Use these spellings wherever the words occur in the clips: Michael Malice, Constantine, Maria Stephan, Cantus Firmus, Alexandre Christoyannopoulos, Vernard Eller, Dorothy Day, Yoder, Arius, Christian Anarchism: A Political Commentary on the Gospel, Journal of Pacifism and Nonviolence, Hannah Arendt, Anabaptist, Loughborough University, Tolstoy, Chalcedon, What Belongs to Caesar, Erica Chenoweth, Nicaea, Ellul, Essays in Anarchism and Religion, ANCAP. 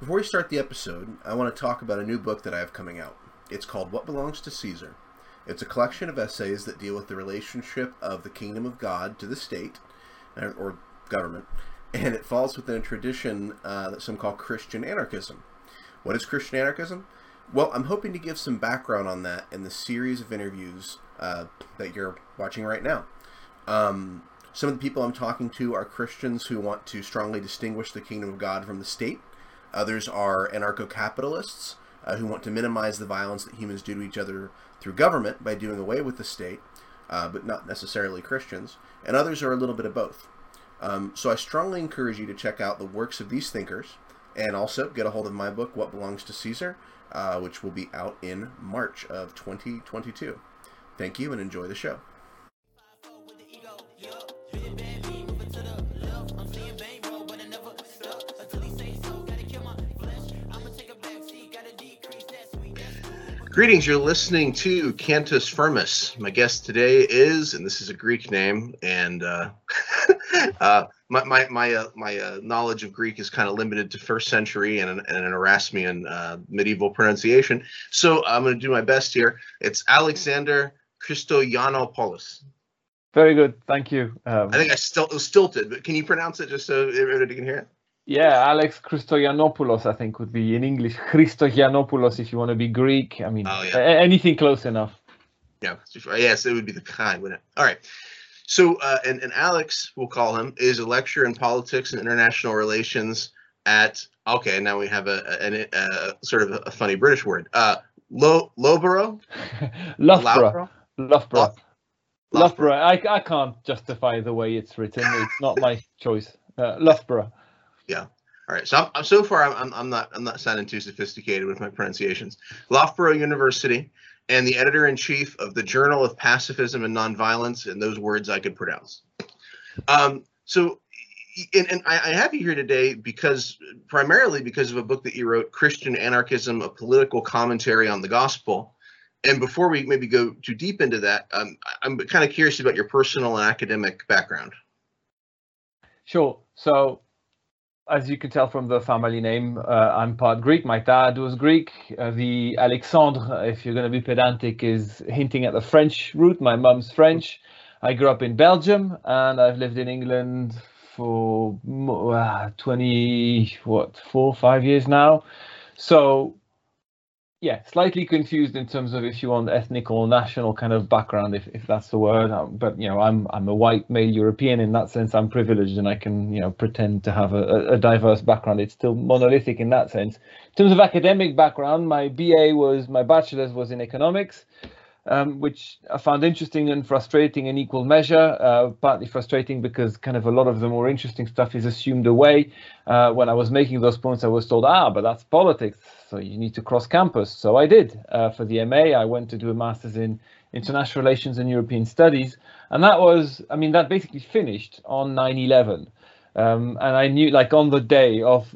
Before we start the episode, I want to talk about a new book that I have coming out. It's called What Belongs to Caesar. It's a collection of essays that deal with the relationship of the kingdom of God to the state, or government, and it falls within a tradition that some call Christian anarchism. What is Christian anarchism? Well, I'm hoping to give some background on that in the series of interviews that you're watching right now. Some of the people I'm talking to are Christians who want to strongly distinguish the kingdom of God from the state. Others are anarcho-capitalists who want to minimize the violence that humans do to each other through government by doing away with the state, but not necessarily Christians. And others are a little bit of both. So I strongly encourage you to check out the works of these thinkers and also get a hold of my book, What Belongs to Caesar, which will be out in March of 2022. Thank you and enjoy the show. Greetings, you're listening to Cantus Firmus. My guest today is, and this is a Greek name, and my knowledge of Greek is kind of limited to first century and an Erasmian medieval pronunciation, so I'm going to do my best here. It's Alexandre Christoyannopoulos. Very good, thank you. I think it was stilted, but can you pronounce it just so everybody can hear it? Yeah, Alex Christoyannopoulos, I think, would be in English. Christoyannopoulos, if you want to be Greek. I mean, anything close enough. Yeah, yes, it would be the kind, wouldn't it? All right. So, and Alex, we'll call him, is a lecturer in politics and international relations at, okay, now we have a sort of a funny British word. Loughborough? Loughborough. Loughborough. I can't justify the way it's written. It's not my choice. Loughborough. Yeah. All right. So I'm so far I'm not sounding too sophisticated with my pronunciations. Loughborough University and the editor-in-chief of the Journal of Pacifism and Nonviolence, and those words I could pronounce. So I have you here today primarily because of a book that you wrote, Christian Anarchism: A Political Commentary on the Gospel. And before we maybe go too deep into that, I'm kind of curious about your personal and academic background. Sure. So, as you can tell from the family name, I'm part Greek. My dad was Greek. The Alexandre, if you're going to be pedantic, is hinting at the French root. My mum's French. I grew up in Belgium, and I've lived in England for 4 or 5 years now. So, yeah, slightly confused in terms of if you want ethnic or national kind of background, if that's the word. But, you know, I'm a white male European. In that sense, I'm privileged and I can, you know, pretend to have a diverse background. It's still monolithic in that sense. In terms of academic background, my bachelor's was in economics, which I found interesting and frustrating in equal measure, partly frustrating because kind of a lot of the more interesting stuff is assumed away. When I was making those points, I was told, but that's politics, so you need to cross campus. So I did. For the MA, I went to do a master's in international relations and European studies. And that basically finished on 9/11. And I knew, like, on the day of,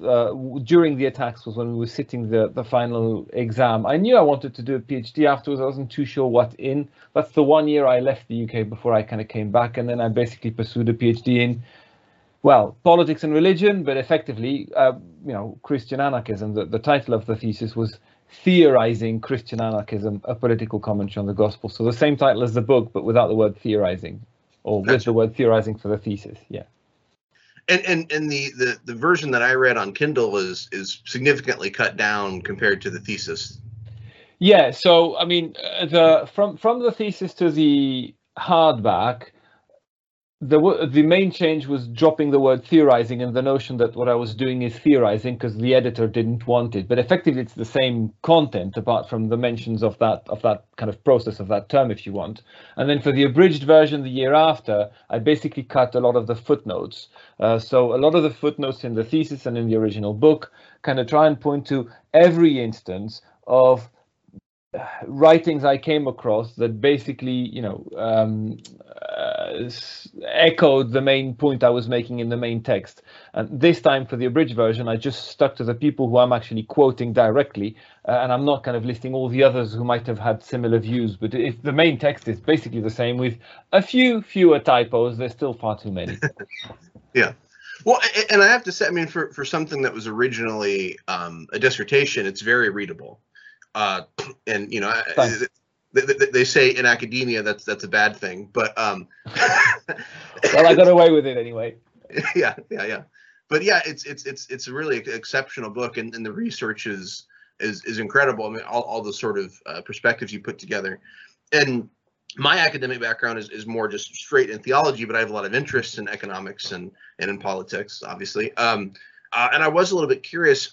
during the attacks was when we were sitting the final exam. I knew I wanted to do a PhD afterwards. I wasn't too sure what in. That's the one year I left the UK before I kind of came back. And then I basically pursued a PhD in, well, politics and religion, but effectively, Christian anarchism. The title of the thesis was Theorizing Christian Anarchism, A Political Commentary on the Gospel. So the same title as the book, but without the word theorizing, or with the word theorizing for the thesis. Yeah. And the version that I read on Kindle is significantly cut down compared to the thesis. Yeah, so I mean, from the thesis to the hardback, the main change was dropping the word theorizing and the notion that what I was doing is theorizing because the editor didn't want it. But effectively, it's the same content apart from the mentions of that kind of process of that term, if you want. And then for the abridged version the year after, I basically cut a lot of the footnotes. So a lot of the footnotes in the thesis and in the original book kind of try and point to every instance of writings I came across that basically, echoed the main point I was making in the main text. And this time for the abridged version, I just stuck to the people who I'm actually quoting directly, and I'm not kind of listing all the others who might have had similar views. But if the main text is basically the same with a fewer typos, there's still far too many. Yeah. Well, and I have to say, I mean, for something that was originally a dissertation, it's very readable. And, you know, they say in academia that's a bad thing, but well, I got away with it anyway. Yeah. But yeah, it's a really exceptional book, and the research is incredible. I mean, all the sort of perspectives you put together. And my academic background is more just straight in theology, but I have a lot of interest in economics and in politics, obviously. And I was a little bit curious.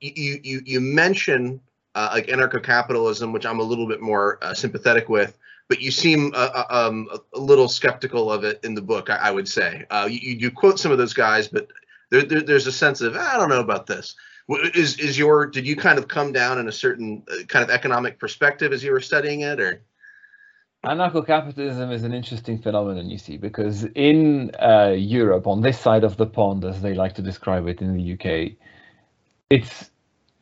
You mention like anarcho-capitalism, which I'm a little bit more sympathetic with, but you seem a little skeptical of it in the book, I would say. You do quote some of those guys, but there's a sense of, I don't know about this. Did you kind of come down in a certain kind of economic perspective as you were studying it, or? Anarcho-capitalism is an interesting phenomenon, you see, because in Europe, on this side of the pond, as they like to describe it in the UK, it's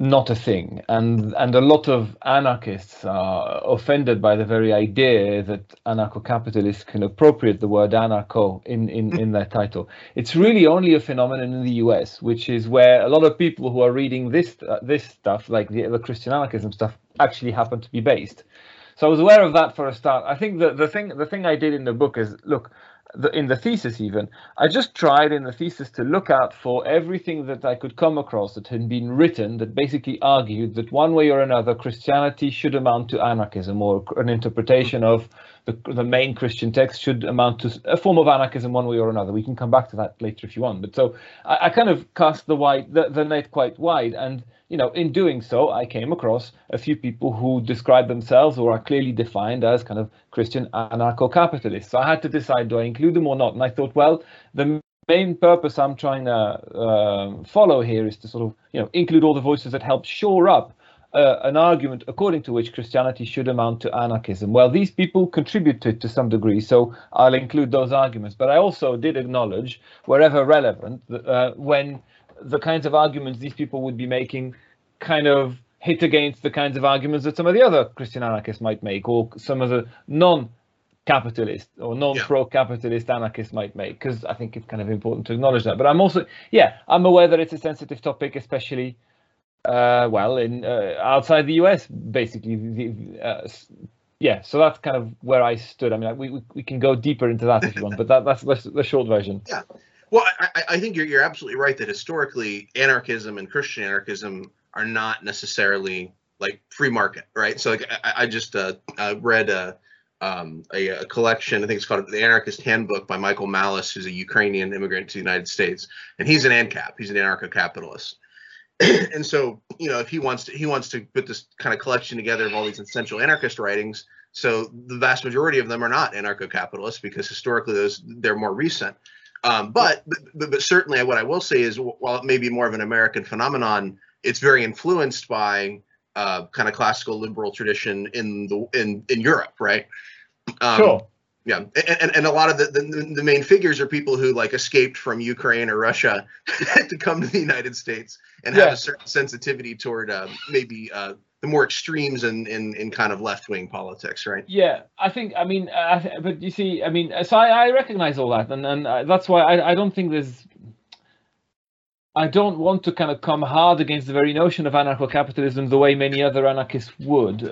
not a thing. And a lot of anarchists are offended by the very idea that anarcho-capitalists can appropriate the word anarcho in their title. It's really only a phenomenon in the US, which is where a lot of people who are reading this stuff, like the Christian anarchism stuff, actually happen to be based. So I was aware of that for a start. I think the thing I did in the book is, look, in the thesis even, I just tried in the thesis to look out for everything that I could come across that had been written that basically argued that one way or another Christianity should amount to anarchism, or an interpretation of the main Christian text should amount to a form of anarchism one way or another. We can come back to that later if you want. But so I kind of cast the net quite wide, and you know, in doing so, I came across a few people who describe themselves or are clearly defined as kind of Christian anarcho-capitalists. So I had to decide, do I include them or not? And I thought, well, the main purpose I'm trying to follow here is to sort of, you know, include all the voices that help shore up an argument according to which Christianity should amount to anarchism. Well, these people contributed to some degree, so I'll include those arguments. But I also did acknowledge, wherever relevant, when the kinds of arguments these people would be making kind of hit against the kinds of arguments that some of the other Christian anarchists might make, or some of the non-capitalist or non-pro-capitalist anarchists might make, because I think it's kind of important to acknowledge that. But I'm also, I'm aware that it's a sensitive topic, especially, outside the US, basically. So that's kind of where I stood. I mean, we can go deeper into that if you want, but that's the short version. Yeah. Well, I think you're absolutely right that historically anarchism and Christian anarchism are not necessarily like free market, right? So like I just read a collection, I think it's called The Anarchist Handbook by Michael Malice, who's a Ukrainian immigrant to the United States, and he's an ANCAP, he's an anarcho-capitalist. And so, you know, if he wants to put this kind of collection together of all these essential anarchist writings, so the vast majority of them are not anarcho-capitalists because historically they're more recent. But certainly what I will say is, while it may be more of an American phenomenon, it's very influenced by kind of classical liberal tradition in Europe, right? Sure. Yeah, and a lot of the main figures are people who like escaped from Ukraine or Russia to come to the United States and have a certain sensitivity toward maybe the more extremes in kind of left-wing politics, right? Yeah, I think, I mean, but you see, I mean, so I recognize all that, and that's why I don't think there's, I don't want to kind of come hard against the very notion of anarcho-capitalism the way many other anarchists would,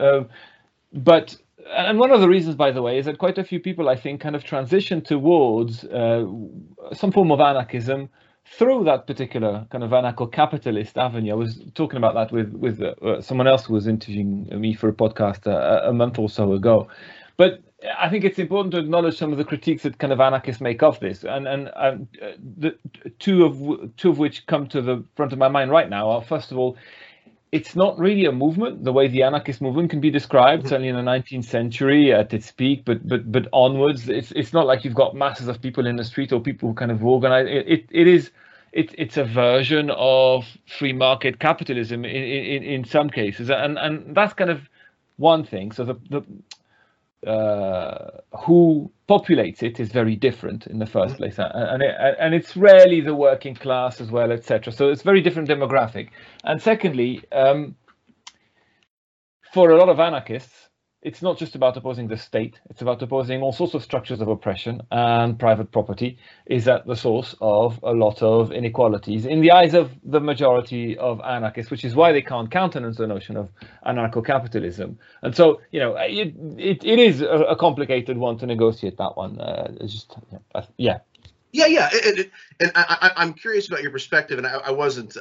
but. And one of the reasons, by the way, is that quite a few people, I think, kind of transition towards some form of anarchism through that particular kind of anarcho-capitalist avenue. I was talking about that with someone else who was interviewing me for a podcast a month or so ago. But I think it's important to acknowledge some of the critiques that kind of anarchists make of this, and two of which come to the front of my mind right now are, first of all, it's not really a movement, the way the anarchist movement can be described, certainly in the 19th century at its peak, but onwards, it's not like you've got masses of people in the street or people who kind of organize. It's a version of free market capitalism in some cases, and that's kind of one thing. So the who populates it is very different in the first place, and it's rarely the working class as well, etc. So it's very different demographic. And secondly, for a lot of anarchists, it's not just about opposing the state, it's about opposing all sorts of structures of oppression, and private property is at the source of a lot of inequalities in the eyes of the majority of anarchists, which is why they can't countenance the notion of anarcho-capitalism. And so, you know, it is a complicated one to negotiate, that one. It's just, yeah. Yeah. And I'm curious about your perspective, and I wasn't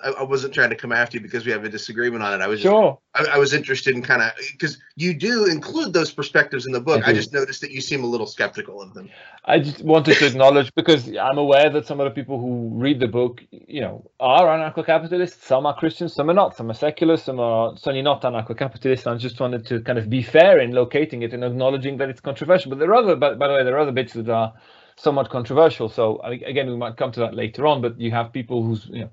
trying to come after you because we have a disagreement on it. I was just, sure. I was interested in kind of, because you do include those perspectives in the book. I just noticed that you seem a little skeptical of them. I just wanted to acknowledge, because I'm aware that some of the people who read the book, you know, are anarcho-capitalists. Some are Christians, some are not. Some are secular, some are certainly not anarcho-capitalists. I just wanted to kind of be fair in locating it and acknowledging that it's controversial. But there are other, by the way, there are other bits that are somewhat controversial. So again, we might come to that later on, but you have people who's, you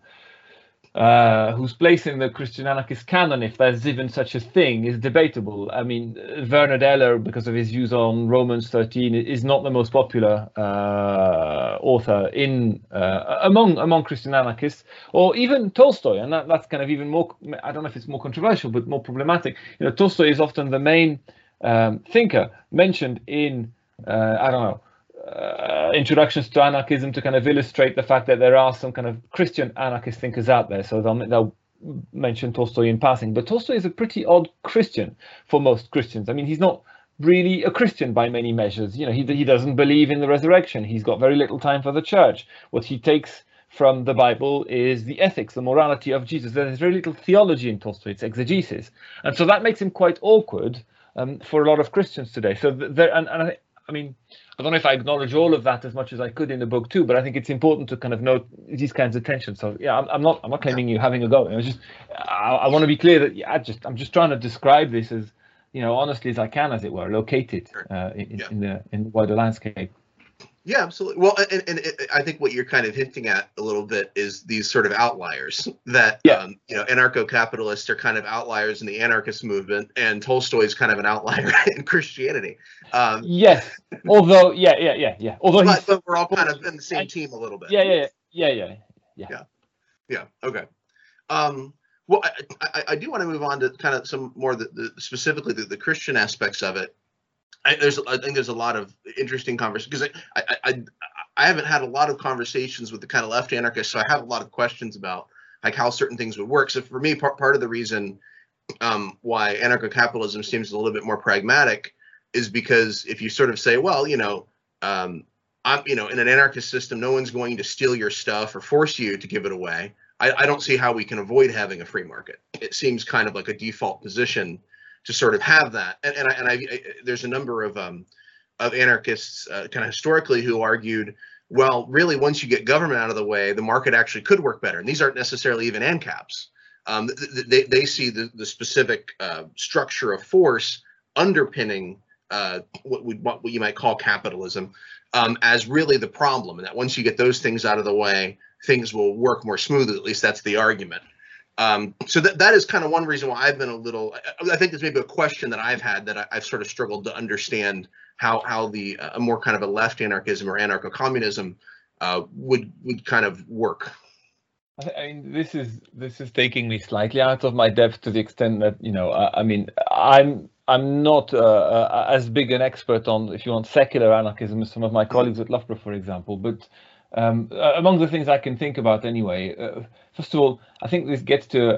know, whose place in the Christian anarchist canon, if there's even such a thing, is debatable. I mean, Vernard Eller, because of his views on Romans 13, is not the most popular author in among Christian anarchists, or even Tolstoy, and that's kind of even more, I don't know if it's more controversial, but more problematic. You know, Tolstoy is often the main thinker mentioned in, I don't know, introductions to anarchism, to kind of illustrate the fact that there are some kind of Christian anarchist thinkers out there. So they'll mention Tolstoy in passing, but Tolstoy is a pretty odd Christian for most Christians. I mean, he's not really a Christian by many measures. You know, he doesn't believe in the resurrection. He's got very little time for the church. What he takes from the Bible is the ethics, the morality of Jesus. There's very little theology in Tolstoy, it's exegesis. And so that makes him quite awkward for a lot of Christians today. So I mean, I don't know if I acknowledge all of that as much as I could in the book too, but I think it's important to kind of note these kinds of tensions. So yeah, I'm not claiming you having a go. I want to be clear that I'm just trying to describe this as, you know, honestly as I can, as it were, located in the wider landscape. Yeah, absolutely. Well, and I think what you're kind of hinting at a little bit is these sort of outliers that, you know, anarcho-capitalists are kind of outliers in the anarchist movement, and Tolstoy is kind of an outlier in Christianity. Yes. Although, yeah. Although, but we're all kind of in the same team a little bit. Yeah. Okay. Well, I do want to move on to kind of some more specifically the Christian aspects of it. I think there's a lot of interesting conversation, because I haven't had a lot of conversations with the kind of left anarchists, so I have a lot of questions about like how certain things would work. So for me, part of the reason why anarcho-capitalism seems a little bit more pragmatic is because if you sort of say, well, you know, in an anarchist system, no one's going to steal your stuff or force you to give it away. I don't see how we can avoid having a free market. It seems kind of like a default position to sort of have that, and there's a number of anarchists kind of historically who argued, well, really once you get government out of the way, the market actually could work better. And these aren't necessarily even ANCAPs. They see the specific structure of force underpinning what you might call capitalism as really the problem, and that once you get those things out of the way, things will work more smoothly. At least that's the argument. So that is kind of one reason why I've been a little, I think there's maybe a question that I've had that I've sort of struggled to understand how the more kind of a left anarchism or anarcho-communism would kind of work. I mean, this is taking me slightly out of my depth to the extent that, you know, I'm not as big an expert on, if you want, secular anarchism as some of my colleagues at Loughborough, for example, but among the things I can think about anyway, first of all, I think this gets to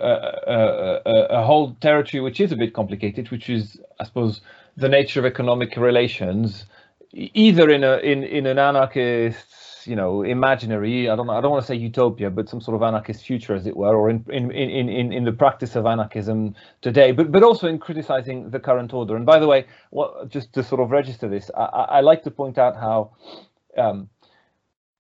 a whole territory which is a bit complicated, which is, I suppose, the nature of economic relations, either in an anarchist, you know, imaginary, I don't want to say utopia, but some sort of anarchist future, as it were, or in the practice of anarchism today, but also in criticizing the current order. And by the way, just to sort of register this, I like to point out how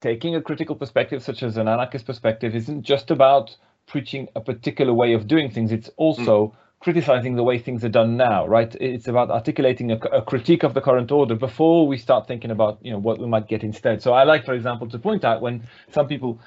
taking a critical perspective, such as an anarchist perspective, isn't just about preaching a particular way of doing things. It's also criticizing the way things are done now, right? It's about articulating a critique of the current order before we start thinking about, you know, what we might get instead. So I like, for example, to point out when some people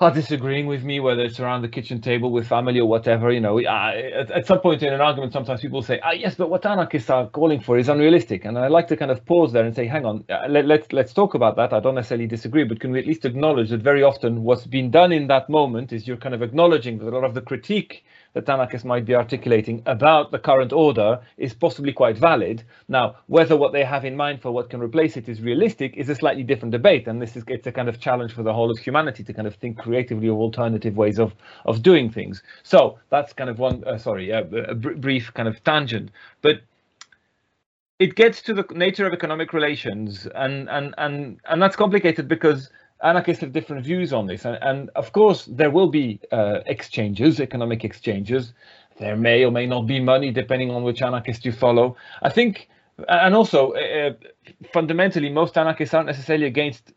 are disagreeing with me, whether it's around the kitchen table with family or whatever, you know, at some point in an argument, sometimes people say, ah, yes, but what anarchists are calling for is unrealistic. And I like to kind of pause there and say, hang on, let's talk about that. I don't necessarily disagree, but can we at least acknowledge that very often what's been done in that moment is you're kind of acknowledging that a lot of the critique that anarchists might be articulating about the current order is possibly quite valid. Now, whether what they have in mind for what can replace it is realistic is a slightly different debate, and it's a kind of challenge for the whole of humanity to kind of think creatively of alternative ways of doing things. So that's kind of one, a brief kind of tangent, but it gets to the nature of economic relations, and that's complicated because anarchists have different views on this, and of course there will be exchanges, economic exchanges. There may or may not be money, depending on which anarchist you follow. I think, and also fundamentally, most anarchists aren't necessarily against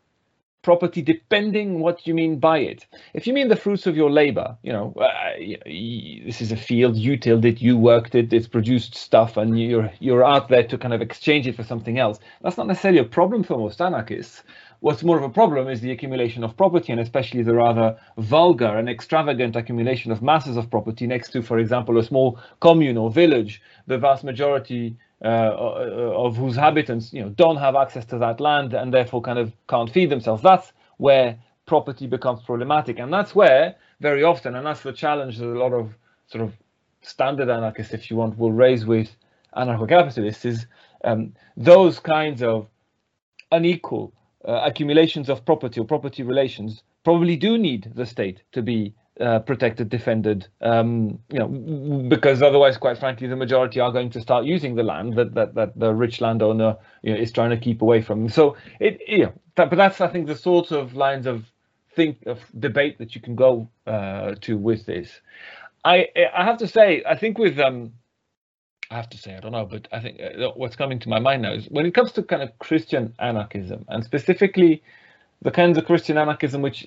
property, depending what you mean by it. If you mean the fruits of your labor, you know, this is a field, you tilled it, you worked it, it's produced stuff, and you're out there to kind of exchange it for something else, that's not necessarily a problem for most anarchists. What's more of a problem is the accumulation of property, and especially the rather vulgar and extravagant accumulation of masses of property next to, for example, a small commune or village, the vast majority of whose habitants, you know, don't have access to that land and therefore kind of can't feed themselves. That's where property becomes problematic, and that's where very often, and that's the challenge that a lot of sort of standard anarchists, if you want, will raise with anarcho-capitalists, is those kinds of unequal accumulations of property or property relations probably do need the state to be protected, defended, you know, because otherwise, quite frankly, the majority are going to start using the land that the rich landowner, you know, is trying to keep away from. So it, you know, but that's, I think, the sort of lines of debate that you can go to with this. I have to say, I think with I have to say, I don't know, but I think what's coming to my mind now is when it comes to kind of Christian anarchism, and specifically the kinds of Christian anarchism which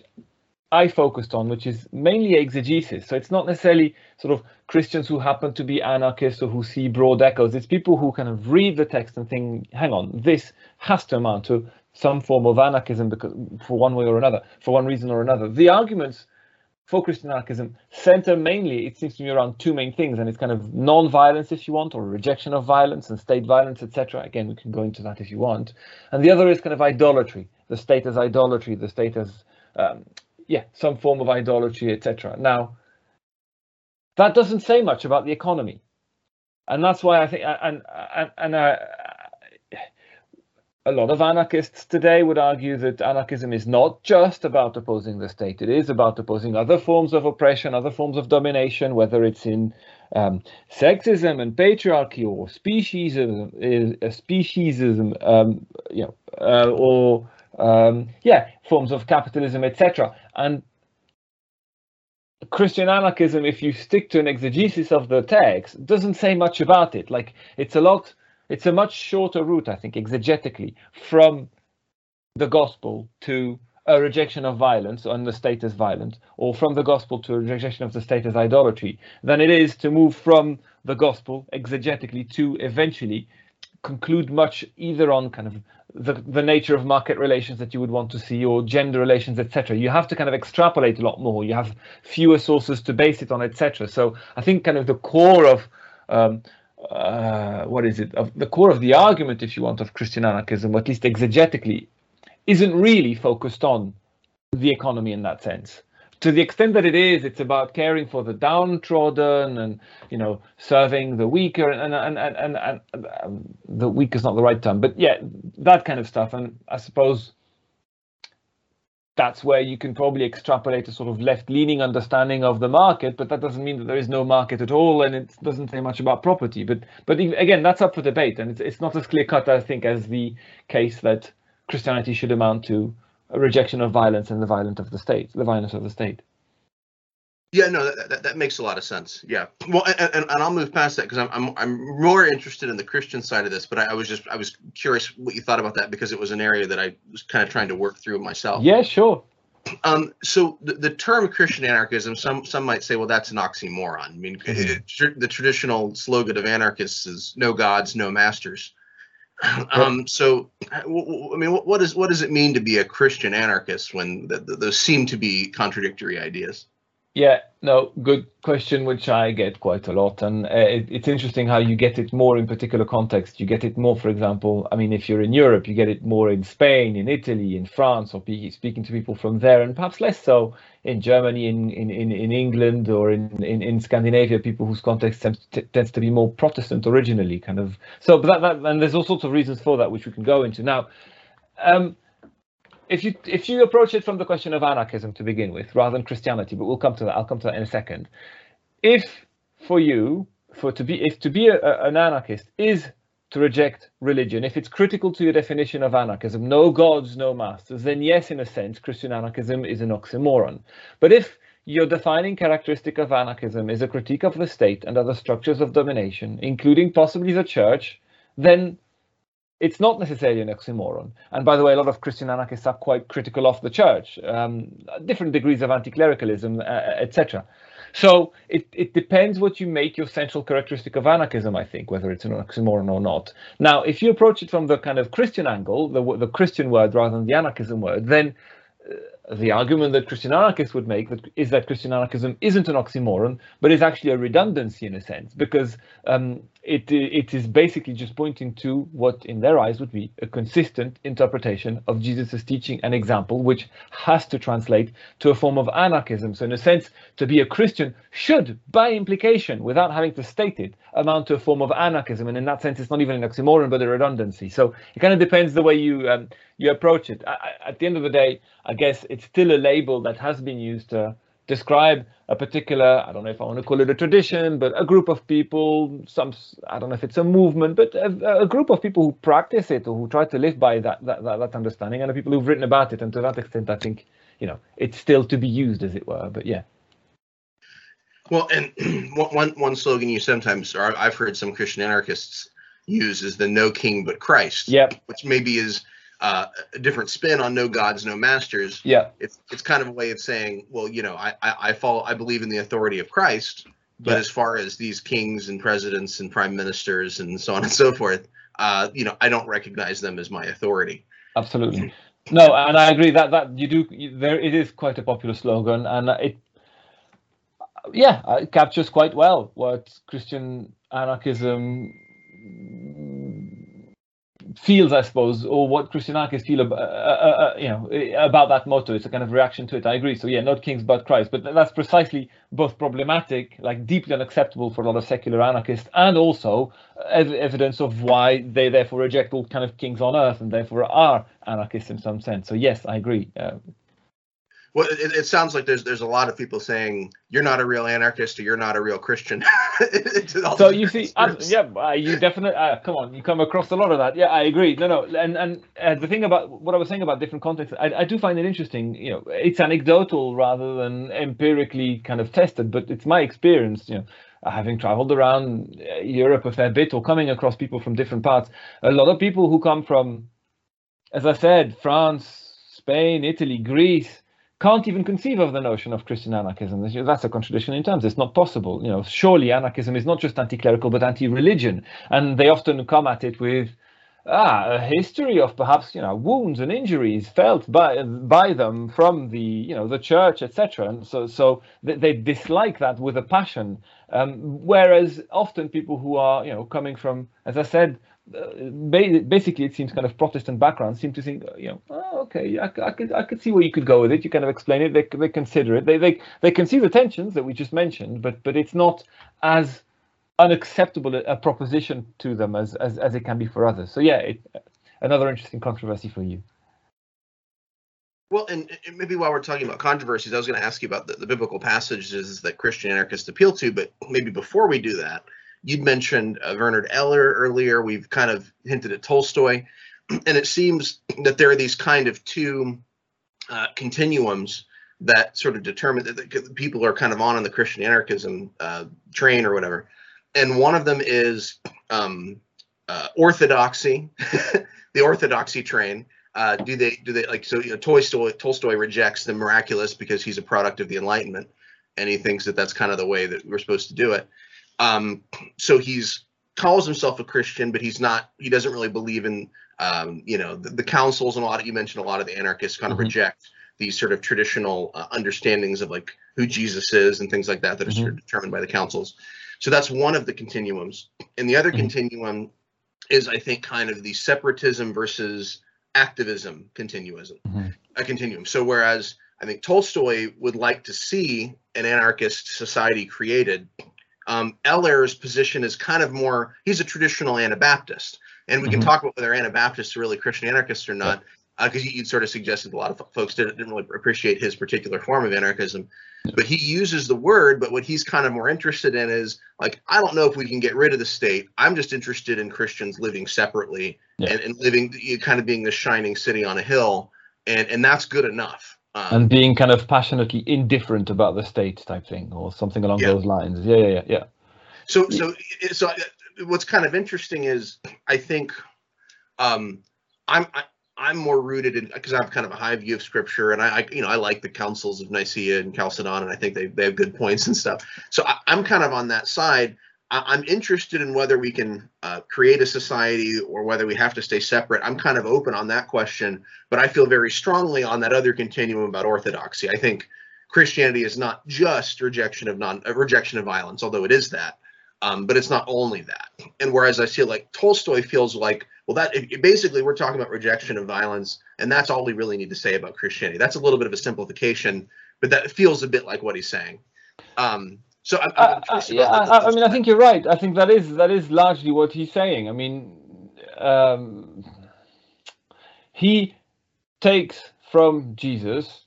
I focused on, which is mainly exegesis. So it's not necessarily sort of Christians who happen to be anarchists or who see broad echoes. It's people who kind of read the text and think, hang on, this has to amount to some form of anarchism because for one way or another, for one reason or another. The arguments for Christian anarchism center mainly, it seems to me, around two main things, and it's kind of non-violence, if you want, or rejection of violence and state violence, etc. Again, we can go into that if you want. And the other is kind of idolatry, the state as idolatry, the state as, some form of idolatry, etc. Now, that doesn't say much about the economy, and that's why I think, a lot of anarchists today would argue that anarchism is not just about opposing the state. It is about opposing other forms of oppression, other forms of domination, whether it's in sexism and patriarchy, or speciesism, forms of capitalism, etc. And Christian anarchism, if you stick to an exegesis of the text, doesn't say much about it. Like, it's a much shorter route, I think, exegetically, from the gospel to a rejection of violence and the state as violent, or from the gospel to a rejection of the state as idolatry, than it is to move from the gospel exegetically to eventually conclude much either on kind of the nature of market relations that you would want to see, or gender relations, etc. You have to kind of extrapolate a lot more. You have fewer sources to base it on, etc. So I think kind of the core of the core of the argument, if you want, of Christian anarchism, at least exegetically, isn't really focused on the economy in that sense. To the extent that it is, it's about caring for the downtrodden and, you know, serving the weaker, and the weak is not the right term, but yeah, that kind of stuff. And I suppose that's where you can probably extrapolate a sort of left-leaning understanding of the market, but that doesn't mean that there is no market at all, and it doesn't say much about property. But again, that's up for debate, and it's not as clear-cut, I think, as the case that Christianity should amount to a rejection of violence and the violence of the state. Yeah, no, that makes a lot of sense. Yeah, well, and I'll move past that because I'm more interested in the Christian side of this. But I was curious what you thought about that because it was an area that I was kind of trying to work through myself. Yeah, sure. So the term Christian anarchism, some might say, well, that's an oxymoron. I mean, the traditional slogan of anarchists is "No gods, no masters." So, I mean, what does it mean to be a Christian anarchist when those seem to be contradictory ideas? Yeah, no, good question, which I get quite a lot. And it's interesting how you get it more in particular context. You get it more, for example, I mean, if you're in Europe, you get it more in Spain, in Italy, in France, or speaking to people from there, and perhaps less so in Germany, in England, or in Scandinavia, people whose context tends to be more Protestant originally, kind of. So, but and there's all sorts of reasons for that, which we can go into now. If you approach it from the question of anarchism to begin with, rather than Christianity, but we'll come to that. I'll come to that in a second. If for you, to be an anarchist is to reject religion, if it's critical to your definition of anarchism, no gods, no masters, then yes, in a sense, Christian anarchism is an oxymoron. But if your defining characteristic of anarchism is a critique of the state and other structures of domination, including possibly the church, then it's not necessarily an oxymoron. And by the way, a lot of Christian anarchists are quite critical of the church, different degrees of anti-clericalism, etc. So it depends what you make your central characteristic of anarchism, I think, whether it's an oxymoron or not. Now, if you approach it from the kind of Christian angle, the Christian word rather than the anarchism word, then the argument that Christian anarchists would make is that Christian anarchism isn't an oxymoron, but is actually a redundancy in a sense, because it is basically just pointing to what in their eyes would be a consistent interpretation of Jesus's teaching and example, which has to translate to a form of anarchism. So in a sense, to be a Christian should, by implication, without having to state it, amount to a form of anarchism. And in that sense, it's not even an oxymoron, but a redundancy. So it kind of depends the way you approach it. At the end of the day, I guess it's still a label that has been used to describe a particular, I don't know if I want to call it a tradition, but a group of people, I don't know if it's a movement, but a group of people who practice it or who try to live by that understanding, and the people who've written about it. And to that extent, I think, you know, it's still to be used, as it were, but yeah. Well, and one slogan you sometimes, or I've heard some Christian anarchists use, is the no king but Christ, yep, which maybe is a different spin on no gods, no masters. Yeah, it's kind of a way of saying, well, you know, I believe in the authority of Christ, but yeah, as far as these kings and presidents and prime ministers and so on and so forth, you know, I don't recognize them as my authority. Absolutely. No, and I agree that you do. There, it is quite a popular slogan, and it captures quite well what Christian anarchism feels, I suppose, or what Christian anarchists feel about that motto. It's a kind of reaction to it. I agree. So yeah, not kings but Christ, but that's precisely both problematic, like deeply unacceptable for a lot of secular anarchists, and also evidence of why they therefore reject all kind of kings on earth and therefore are anarchists in some sense. So yes, I agree. Well, it sounds like there's a lot of people saying you're not a real anarchist or you're not a real Christian. So you see, you definitely you come across a lot of that. Yeah, I agree. No, and the thing about what I was saying about different contexts, I do find it interesting. You know, it's anecdotal rather than empirically kind of tested, but it's my experience. You know, having traveled around Europe a fair bit or coming across people from different parts, a lot of people who come from, as I said, France, Spain, Italy, Greece, can't even conceive of the notion of Christian anarchism. That's a contradiction in terms. It's not possible. You know, surely anarchism is not just anti-clerical, but anti-religion. And they often come at it with a history of perhaps, you know, wounds and injuries felt by them from the, you know, the church, etc. And so they dislike that with a passion. Whereas often people who are, you know, coming from, as I said, basically it seems kind of Protestant backgrounds seem to think, you know, oh, okay, I could see where you could go with it. You kind of explain it. They consider it. They can see the tensions that we just mentioned, but it's not as unacceptable a proposition to them as it can be for others. So yeah, another interesting controversy for you. Well, and maybe while we're talking about controversies, I was going to ask you about the biblical passages that Christian anarchists appeal to, but maybe before we do that, you'd mentioned Vernard Eller earlier. We've kind of hinted at Tolstoy, and it seems that there are these kind of two continuums that sort of determine that people are kind of on the Christian anarchism train or whatever. And one of them is orthodoxy, the orthodoxy train. Do they like, so, you know, Tolstoy rejects the miraculous because he's a product of the Enlightenment, and he thinks that that's kind of the way that we're supposed to do it. So he's calls himself a Christian, but he's not, he doesn't really believe in, you know, the councils, and a lot of, you mentioned a lot of the anarchists kind of reject these sort of traditional understandings of like who Jesus is and things like that, that are sort of determined by the councils. So that's one of the continuums. And the other continuum is, I think, kind of the separatism versus activism continuism, a continuum. So whereas I think Tolstoy would like to see an anarchist society created, Eller's position is kind of more, he's a traditional Anabaptist. And we can talk about whether Anabaptists are really Christian anarchists or not, because you'd sort of suggested a lot of folks didn't really appreciate his particular form of anarchism. But he uses the word, but what he's kind of more interested in is, like, I don't know if we can get rid of the state. I'm just interested in Christians living separately and living, kind of being the shining city on a hill, and that's good enough. And being kind of passionately indifferent about the state type thing, or something along those lines. So what's kind of interesting is, I think I'm more rooted in, because I have kind of a high view of scripture, and I like the councils of Nicaea and Chalcedon, and I think they have good points and stuff. So I'm kind of on that side. I'm interested in whether we can create a society or whether we have to stay separate. I'm kind of open on that question, but I feel very strongly on that other continuum about orthodoxy. I think Christianity is not just rejection of violence, although it is that, but it's not only that. And whereas I feel like Tolstoy feels like, well, that basically we're talking about rejection of violence, and that's all we really need to say about Christianity. That's a little bit of a simplification, but that feels a bit like what he's saying. So I mean, I think you're right. I think that is largely what he's saying. I mean, he takes from Jesus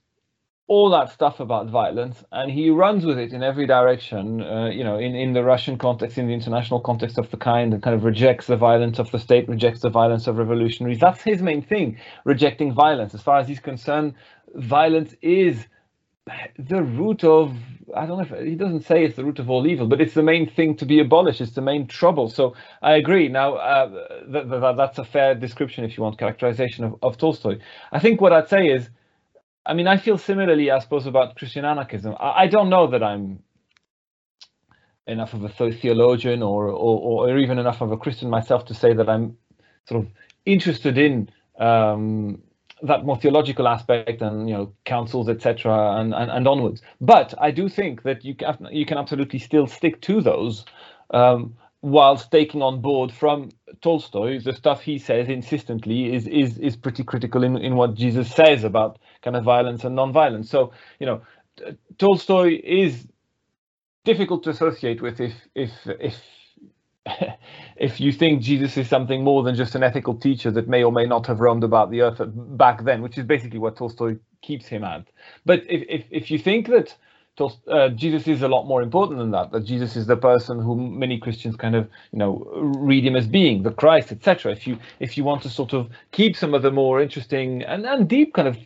all that stuff about violence, and he runs with it in every direction, you know, in the Russian context, in the international context of the kind, and kind of rejects the violence of the state, rejects the violence of revolutionaries. That's his main thing, rejecting violence. As far as he's concerned, violence is the root of, I don't know if he doesn't say it's the root of all evil, but it's the main thing to be abolished. It's the main trouble. So I agree. Now, that's a fair description, if you want, characterization of Tolstoy. I think what I'd say is, I mean, I feel similarly, I suppose, about Christian anarchism. I don't know that I'm enough of a theologian or even enough of a Christian myself to say that I'm sort of interested in that more theological aspect and, you know, councils, etc., and onwards. But I do think that you can absolutely still stick to those whilst taking on board from Tolstoy the stuff he says insistently is pretty critical in what Jesus says about kind of violence and non-violence. So, you know, Tolstoy is difficult to associate with if you think Jesus is something more than just an ethical teacher that may or may not have roamed about the earth back then, which is basically what Tolstoy keeps him at. But if you think that Jesus is a lot more important than that, that Jesus is the person who many Christians kind of, you know, read him as being, the Christ, etc. If you want to sort of keep some of the more interesting and deep kind of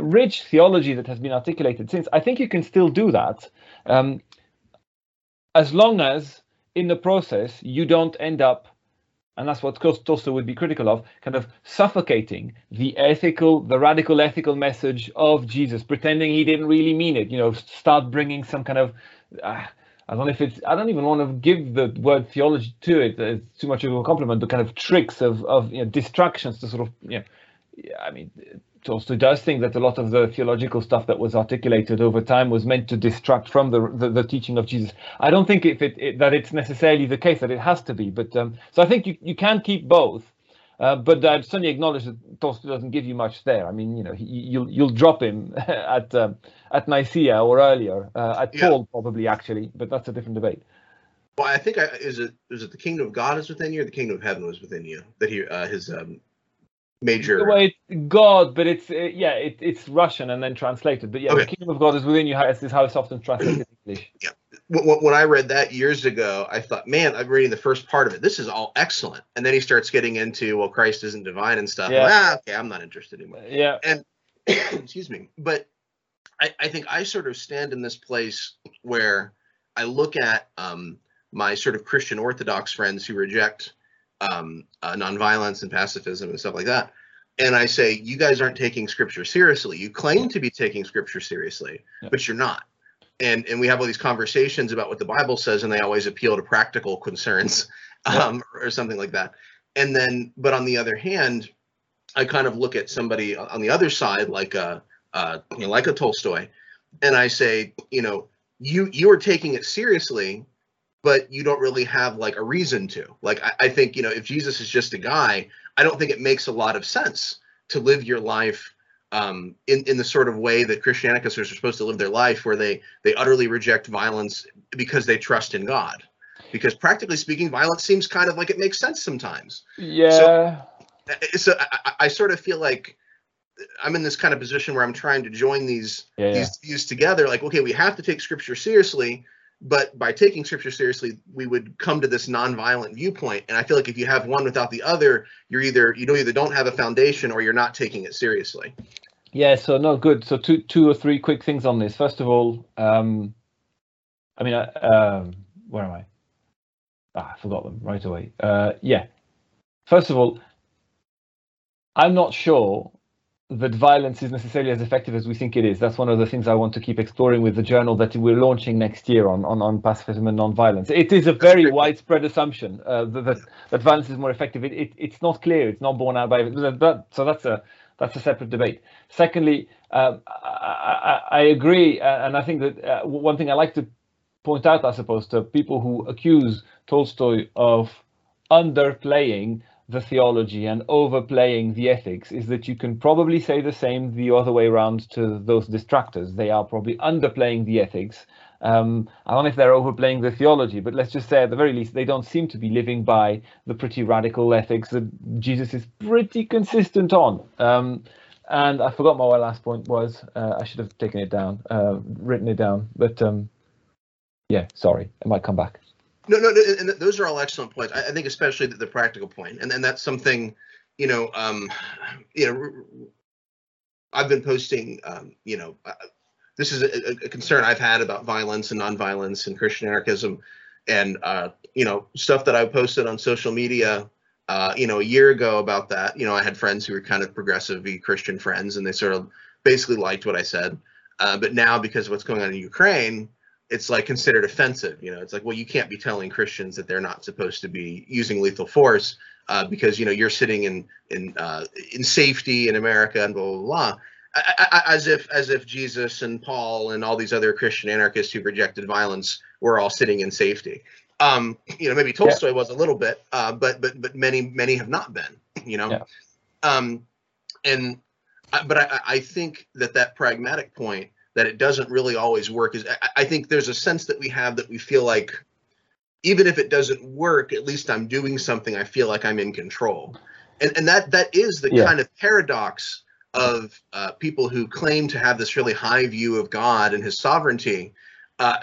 rich theology that has been articulated since, I think you can still do that, as long as in the process you don't end up, and that's what Tolstoy would be critical of, kind of suffocating the radical ethical message of Jesus, pretending he didn't really mean it. You know, start bringing some kind of, I don't even want to give the word theology to it. It's too much of a compliment, but kind of tricks of you know, distractions to sort of, you know, I mean, Tolstoy does think that a lot of the theological stuff that was articulated over time was meant to distract from the teaching of Jesus. I don't think that it's necessarily the case that it has to be, but so I think you can keep both, but I certainly acknowledge that Tolstoy doesn't give you much there. I mean, you know, you'll drop him at Nicaea or earlier, at Paul probably actually, but that's a different debate. Well, I think is it the kingdom of God is within you, or the kingdom of heaven was within you, that he his major. Well, it's God, but it's it's Russian and then translated. But yeah, okay. The kingdom of God is within you. Is how it's often translated in English. Yeah, when I read that years ago, I thought, man, I'm reading the first part of it. This is all excellent, and then he starts getting into, well, Christ isn't divine and stuff. Yeah. Like, okay, I'm not interested anymore. Yeah, and excuse me, but I think I sort of stand in this place where I look at my sort of Christian Orthodox friends who reject nonviolence and pacifism and stuff like that, and I say, you guys aren't taking scripture seriously. You claim to be taking scripture seriously, but you're not. And we have all these conversations about what the Bible says, and they always appeal to practical concerns or something like that. And then, but on the other hand, I kind of look at somebody on the other side, like a Tolstoy, and I say, you know, you are taking it seriously, but you don't really have like a reason to. Like, I think, you know, if Jesus is just a guy, I don't think it makes a lot of sense to live your life in the sort of way that Christianicists are supposed to live their life, where they utterly reject violence because they trust in God. Because practically speaking, violence seems kind of like it makes sense sometimes. Yeah. So I sort of feel like I'm in this kind of position where I'm trying to join these views together. Like, okay, we have to take Scripture seriously, but by taking Scripture seriously, we would come to this nonviolent viewpoint. And I feel like if you have one without the other, you're either, you know, either don't have a foundation or you're not taking it seriously. Yeah. So no, good. So two or three quick things on this. First of all, where am I? I forgot them right away. First of all, I'm not sure that violence is necessarily as effective as we think it is. That's one of the things I want to keep exploring with the journal that we're launching next year on pacifism and nonviolence. It is a very widespread assumption that violence is more effective. It's not clear. It's not borne out by it. So that's a separate debate. Secondly, I agree, and I think that one thing I like to point out, I suppose, to people who accuse Tolstoy of underplaying the theology and overplaying the ethics is that you can probably say the same the other way around to those detractors. They are probably underplaying the ethics. I don't know if they're overplaying the theology, but let's just say at the very least, they don't seem to be living by the pretty radical ethics that Jesus is pretty consistent on. And I forgot what my last point was. I should have taken it down, written it down, but sorry, it might come back. No, and those are all excellent points. I think especially the practical point, and that's something, I've been posting, this is a concern I've had about violence and nonviolence and Christian anarchism, and stuff that I posted on social media, a year ago about that. You know, I had friends who were kind of progressive-y Christian friends, and they sort of basically liked what I said, but now because of what's going on in Ukraine, it's like considered offensive. You know, it's like, well, you can't be telling Christians that they're not supposed to be using lethal force because, you know, you're sitting in safety in America and blah, blah, blah. As if Jesus and Paul and all these other Christian anarchists who rejected violence were all sitting in safety. Maybe Tolstoy was a little bit, but many have not been, I think that pragmatic point, that it doesn't really always work, is I think there's a sense that we have that we feel like even if it doesn't work, at least I'm doing something. I feel like I'm in control. And that is the kind of paradox of people who claim to have this really high view of God and his sovereignty,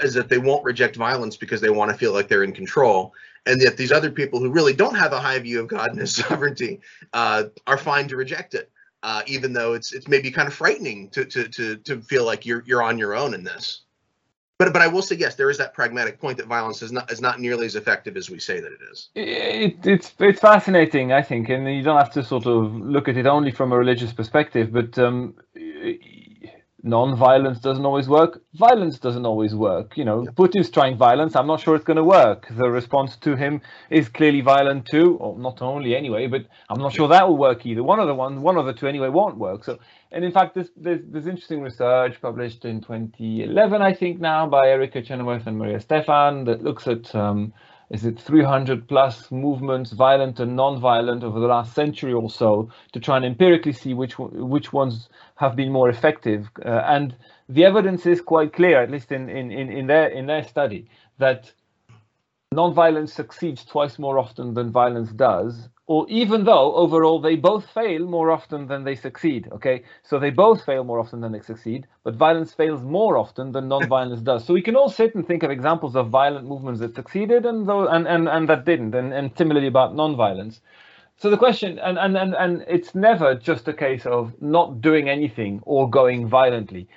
is that they won't reject violence because they want to feel like they're in control. And yet these other people who really don't have a high view of God and his sovereignty are fine to reject it. Even though it's maybe kind of frightening to feel like you're on your own in this, but I will say yes, there is that pragmatic point that violence is not nearly as effective as we say that it is. It's fascinating, I think, and you don't have to sort of look at it only from a religious perspective. But non-violence doesn't always work. Violence doesn't always work. Putin's trying violence. I'm not sure it's going to work. The response to him is clearly violent too, or not only anyway, but I'm not sure that will work either. One of the two anyway won't work. So, and in fact, there's interesting research published in 2011, I think now, by Erica Chenoweth and Maria Stephan that looks at, 300 plus movements, violent and non-violent, over the last century or so, to try and empirically see which ones have been more effective. And the evidence is quite clear, at least in their study, that non-violence succeeds twice more often than violence does, or even though overall they both fail more often than they succeed. Okay, so they both fail more often than they succeed, but violence fails more often than non-violence does. So we can all sit and think of examples of violent movements that succeeded and that didn't, and similarly about non-violence. So the question, and it's never just a case of not doing anything or going violently.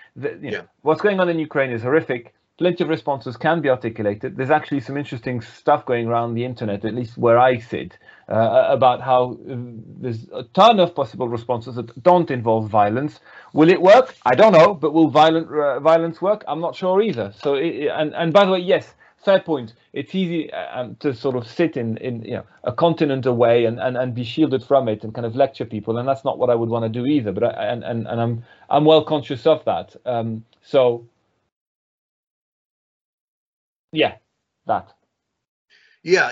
What's going on in Ukraine is horrific. Plenty of responses can be articulated. There's actually some interesting stuff going around the internet, at least where I sit, about how there's a ton of possible responses that don't involve violence. Will it work? I don't know, but will violence work? I'm not sure either. So, and by the way, yes, Third point, it's easy to sort of sit in a continent away and be shielded from it and kind of lecture people, and that's not what I would want to do either. But I'm well conscious of that. So yeah, that. Yeah.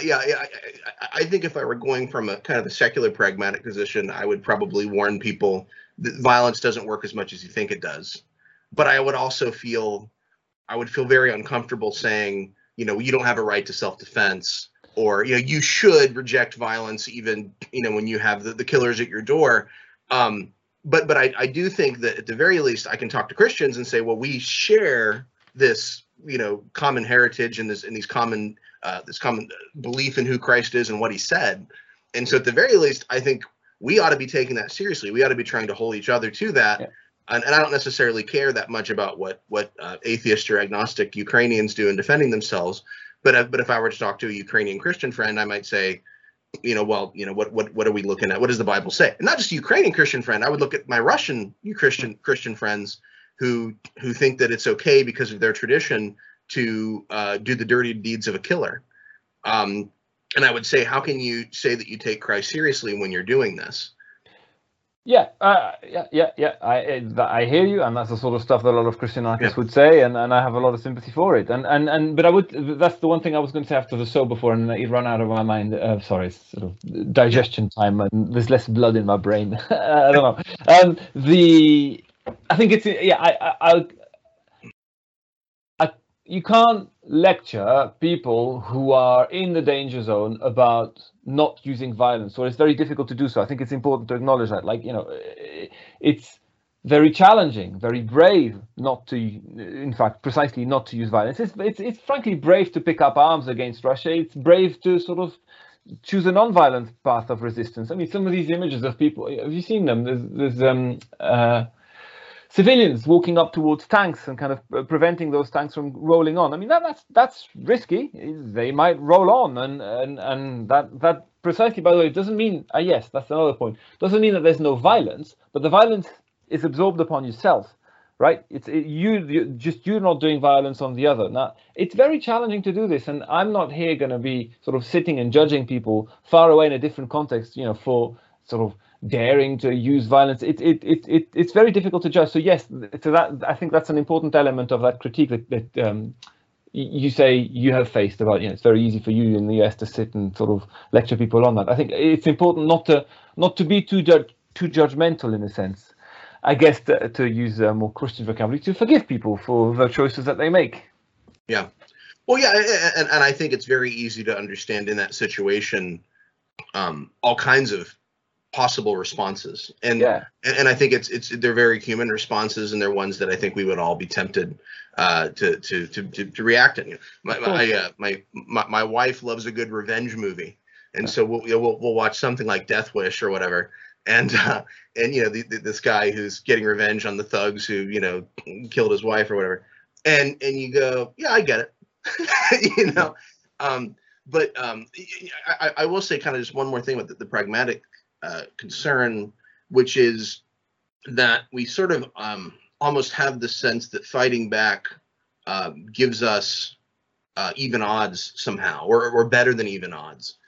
I think if I were going from a kind of a secular pragmatic position, I would probably warn people that violence doesn't work as much as you think it does. But I would also feel, I would feel very uncomfortable saying, you don't have a right to self-defense, or, you should reject violence even, when you have the killers at your door. But I do think that at the very least, I can talk to Christians and say, well, we share this, common heritage and this common belief in who Christ is and what he said. And so at the very least, I think we ought to be taking that seriously. We ought to be trying to hold each other to that. Yeah. And I don't necessarily care that much about what atheist or agnostic Ukrainians do in defending themselves. But if I were to talk to a Ukrainian Christian friend, I might say, what are we looking at? What does the Bible say? And not just a Ukrainian Christian friend. I would look at my Russian Christian friends who think that it's okay because of their tradition to do the dirty deeds of a killer. And I would say, how can you say that you take Christ seriously when you're doing this? Yeah, I hear you, and that's the sort of stuff that a lot of Christian anarchists would say, and I have a lot of sympathy for it. And but I would, that's the one thing I was going to say after the show before, and it ran out of my mind. Sorry, it's sort of digestion time, and there's less blood in my brain. I don't know. I think it's you can't lecture people who are in the danger zone about not using violence, or it's very difficult to do so. I think it's important to acknowledge that, it's very challenging, very brave not to, in fact, precisely not to use violence. It's frankly brave to pick up arms against Russia. It's brave to sort of choose a non-violent path of resistance. I mean, some of these images of people, have you seen them? There's civilians walking up towards tanks and kind of preventing those tanks from rolling on. I mean, that's risky. They might roll on, and that precisely, by the way, doesn't mean, yes, that's another point, doesn't mean that there's no violence, but the violence is absorbed upon yourself, right? You're not doing violence on the other. Now, it's very challenging to do this, and I'm not here going to be sort of sitting and judging people far away in a different context, for sort of daring to use violence. It's very difficult to judge. So yes, so that, I think that's an important element of that critique that you say you have faced about, it's very easy for you in the US to sit and sort of lecture people on that. I think it's important not to be too judgmental, in a sense, I guess, to use a more Christian vocabulary, to forgive people for the choices that they make. Yeah. Well, yeah, and I think it's very easy to understand in that situation all kinds of possible responses, and I think they're very human responses, and they're ones that I think we would all be tempted to react in. My wife loves a good revenge movie, and so we'll watch something like Death Wish or whatever, and this guy who's getting revenge on the thugs who killed his wife or whatever, and you go, yeah, I get it. But I will say kind of just one more thing with the pragmatic concern, which is that we sort of almost have the sense that fighting back gives us even odds somehow, or better than even odds.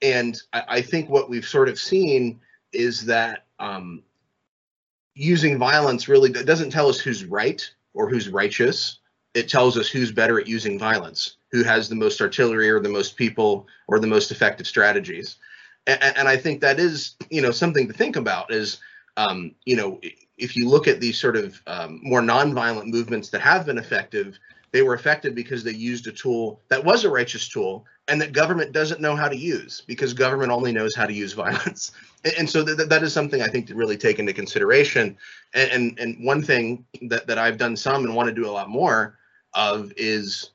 And I think what we've sort of seen is that using violence really doesn't tell us who's right or who's righteous. It tells us who's better at using violence, who has the most artillery or the most people or the most effective strategies. And I think that is, something to think about is, if you look at these sort of more nonviolent movements that have been effective, they were effective because they used a tool that was a righteous tool and that government doesn't know how to use, because government only knows how to use violence. And so that is something I think to really take into consideration. And one thing that I've done some and want to do a lot more of is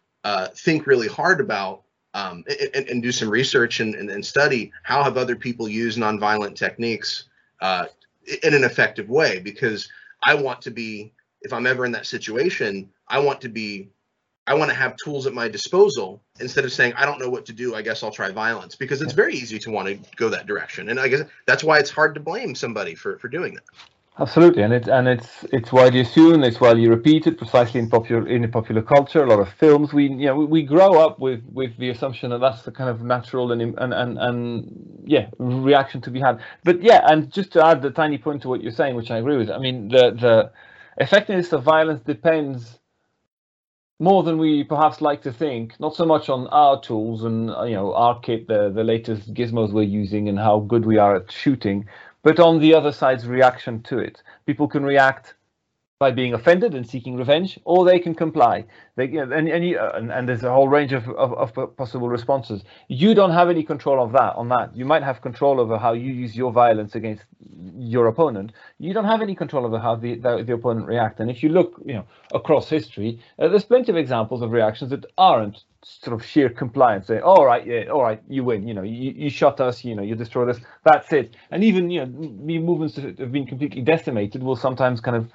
think really hard about and do some research and study how have other people used nonviolent techniques in an effective way, because I want to be, if I'm ever in that situation, I want to have tools at my disposal instead of saying, I don't know what to do, I guess I'll try violence, because it's very easy to want to go that direction. And I guess that's why it's hard to blame somebody for doing that. Absolutely, and it's widely assumed, it's widely repeated, precisely in popular culture. A lot of films, we grow up with the assumption that that's the kind of natural and reaction to be had. But yeah, and just to add the tiny point to what you're saying, which I agree with. I mean, the effectiveness of violence depends more than we perhaps like to think, not so much on our tools and our kit, the latest gizmos we're using, and how good we are at shooting. But on the other side's reaction to it. People can react by being offended and seeking revenge, or they can comply. And there's a whole range of possible responses. You don't have any control of that. You might have control over how you use your violence against your opponent. You don't have any control over how the opponent reacts. And if you look, across history, there's plenty of examples of reactions that aren't sort of sheer compliance. Say, all right, you win. You shot us. You destroyed us. That's it. And even the movements that have been completely decimated will sometimes kind of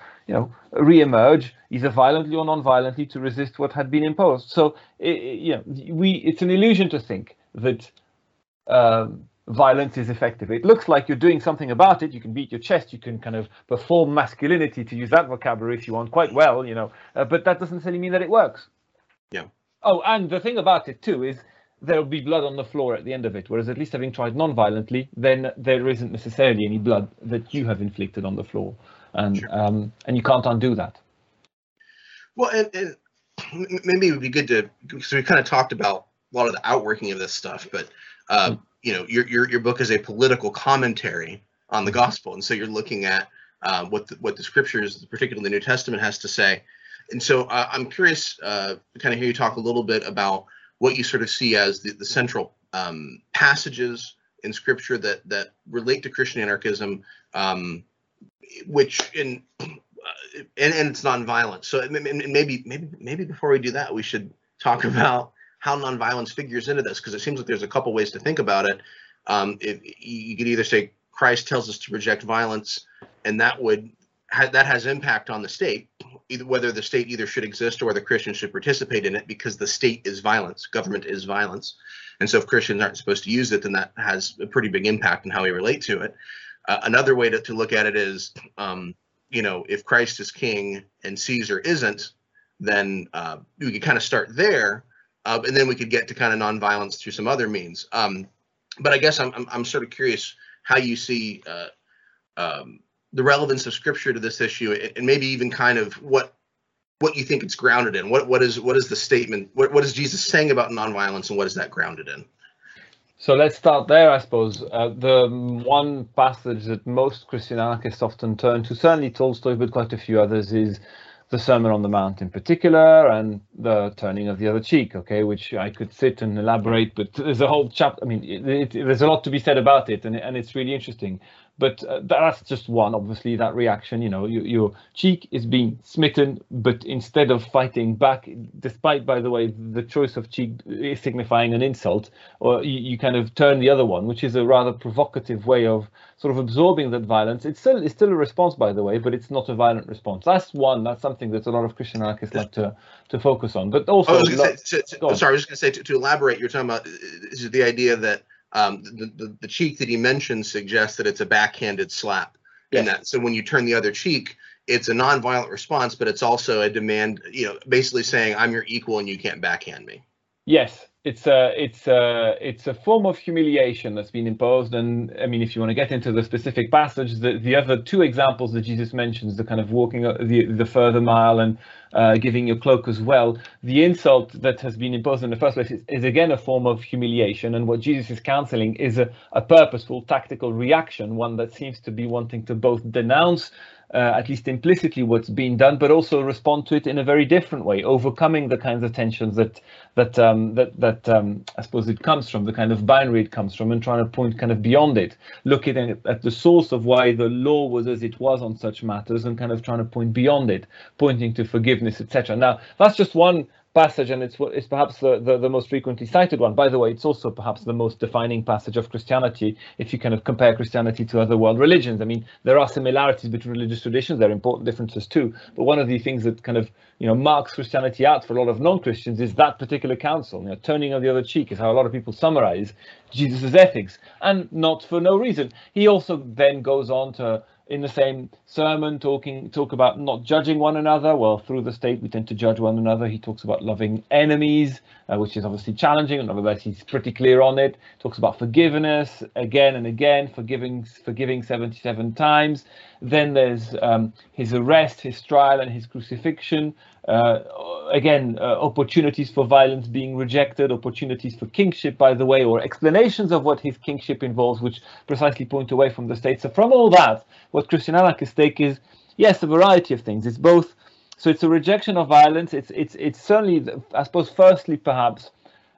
reemerge, either violently or non-violently, to resist what had been imposed. So it's an illusion to think that violence is effective. It looks like you're doing something about it. You can beat your chest. You can kind of perform masculinity, to use that vocabulary, if you want, quite well. But that doesn't necessarily mean that it works. Yeah. Oh, and the thing about it, too, is there'll be blood on the floor at the end of it, whereas at least having tried non-violently, then there isn't necessarily any blood that you have inflicted on the floor. And sure. And you can't undo that. Well, and maybe it would be good to, because we kind of talked about a lot of the outworking of this stuff, but, your book is a political commentary on the gospel. And so you're looking at what the scriptures, particularly the New Testament, has to say. And so I'm curious to kind of hear you talk a little bit about what you sort of see as the central passages in Scripture that relate to Christian anarchism, and it's nonviolent. So maybe before we do that, we should talk about how nonviolence figures into this, because it seems like there's a couple ways to think about it. You could either say Christ tells us to reject violence, and that has impact on the state, whether the state either should exist or the Christians should participate in it, because the state is violence, government is violence. And so if Christians aren't supposed to use it, then that has a pretty big impact on how we relate to it. Another way to look at it is, if Christ is king and Caesar isn't, then we could kind of start there, and then we could get to kind of nonviolence through some other means. But I guess I'm sort of curious how you see the relevance of Scripture to this issue, and maybe even kind of what you think it's grounded in. What is the statement? What is Jesus saying about nonviolence, and what is that grounded in? So let's start there, I suppose. The one passage that most Christian anarchists often turn to, certainly Tolstoy, but quite a few others, is the Sermon on the Mount in particular, and the turning of the other cheek, which I could sit and elaborate, but there's a whole chapter. I mean, there's a lot to be said about it, and it's really interesting. But that's just one, obviously, that reaction, your cheek is being smitten, but instead of fighting back, despite, by the way, the choice of cheek is signifying an insult, or you kind of turn the other one, which is a rather provocative way of sort of absorbing that violence. It's still a response, by the way, but it's not a violent response. That's one, that's something that a lot of Christian anarchists like to focus on. But also, to elaborate, you're talking about is the idea that the cheek that he mentions suggests that it's a backhanded slap. Yes. And that, so when you turn the other cheek, it's a nonviolent response, but it's also a demand, basically saying, I'm your equal and you can't backhand me. Yes, it's a form of humiliation that's been imposed. And I mean, if you want to get into the specific passage, the other two examples that Jesus mentions, the kind of walking the further mile and giving your cloak as well, the insult that has been imposed in the first place is again a form of humiliation, and what Jesus is counseling is a purposeful tactical reaction, one that seems to be wanting to both denounce at least implicitly what's being done, but also respond to it in a very different way, overcoming the kinds of tensions that I suppose it comes from, the kind of binary it comes from, and trying to point kind of beyond it, looking at the source of why the law was as it was on such matters, and kind of trying to point beyond it, pointing to forgiveness, etc. Now, that's just one passage, and it's perhaps the most frequently cited one. By the way, it's also perhaps the most defining passage of Christianity, if you kind of compare Christianity to other world religions. I mean, there are similarities between religious traditions, there are important differences too, but one of the things that kind of marks Christianity out for a lot of non-Christians is that particular counsel. Turning of the other cheek is how a lot of people summarize Jesus's ethics, and not for no reason. He also then goes on to in the same sermon talk about not judging one another. Well, through the state we tend to judge one another. He talks about loving enemies, which is obviously challenging, and nevertheless he's pretty clear on it. Talks about forgiveness again and again, forgiving 77 times. Then there's his arrest, his trial, and his crucifixion. Opportunities for violence being rejected, opportunities for kingship, by the way, or explanations of what his kingship involves, which precisely point away from the state. So from all that, what Christian Anarchists take is, yes, a variety of things. It's both, so it's a rejection of violence. It's certainly, I suppose, firstly, perhaps,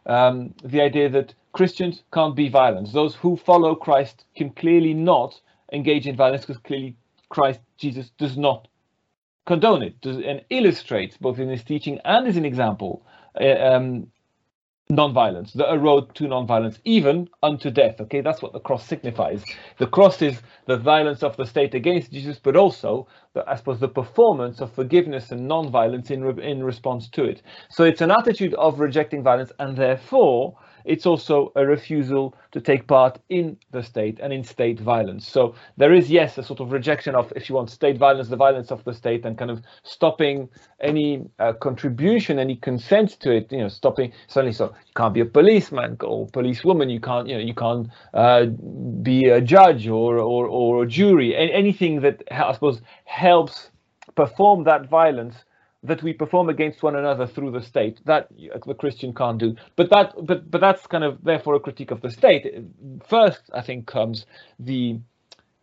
the idea that Christians can't be violent. Those who follow Christ can clearly not engage in violence, because clearly Christ, Jesus, does not condone it, and illustrates, both in his teaching and as an example, non-violence, a road to non-violence, even unto death. Okay, that's what the cross signifies. The cross is the violence of the state against Jesus, but also, I suppose, the performance of forgiveness and non-violence in response to it. So it's an attitude of rejecting violence, and therefore it's also a refusal to take part in the state and in state violence. So there is, yes, a sort of rejection of, if you want, state violence, the violence of the state, and kind of stopping any contribution, any consent to it. You know, stopping suddenly. So you can't be a policeman or policewoman. You can't, you can't be a judge or a jury. Anything that, I suppose, helps perform that violence that we perform against one another through the state, that the Christian can't do. But that's kind of, therefore, a critique of the state. First, I think, comes the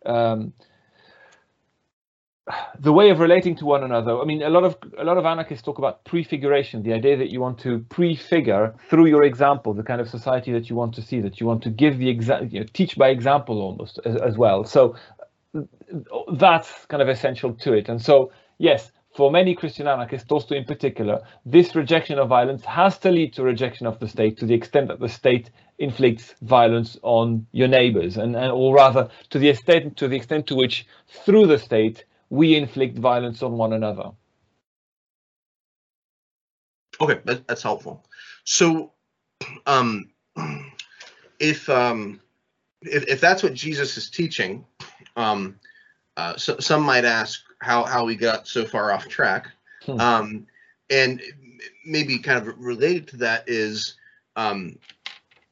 way of relating to one another. I mean, a lot of anarchists talk about prefiguration, the idea that you want to prefigure through your example the kind of society that you want to see, that you want to give the example, you know, teach by example almost as well. So that's kind of essential to it. And so, yes, for many Christian anarchists, Tolstoy in particular, this rejection of violence has to lead to rejection of the state, to the extent that the state inflicts violence on your neighbors, and or rather to the extent to which, through the state, we inflict violence on one another. Okay, that's helpful. So, if that's what Jesus is teaching, so some might ask how we got so far off track. And maybe kind of related to that is,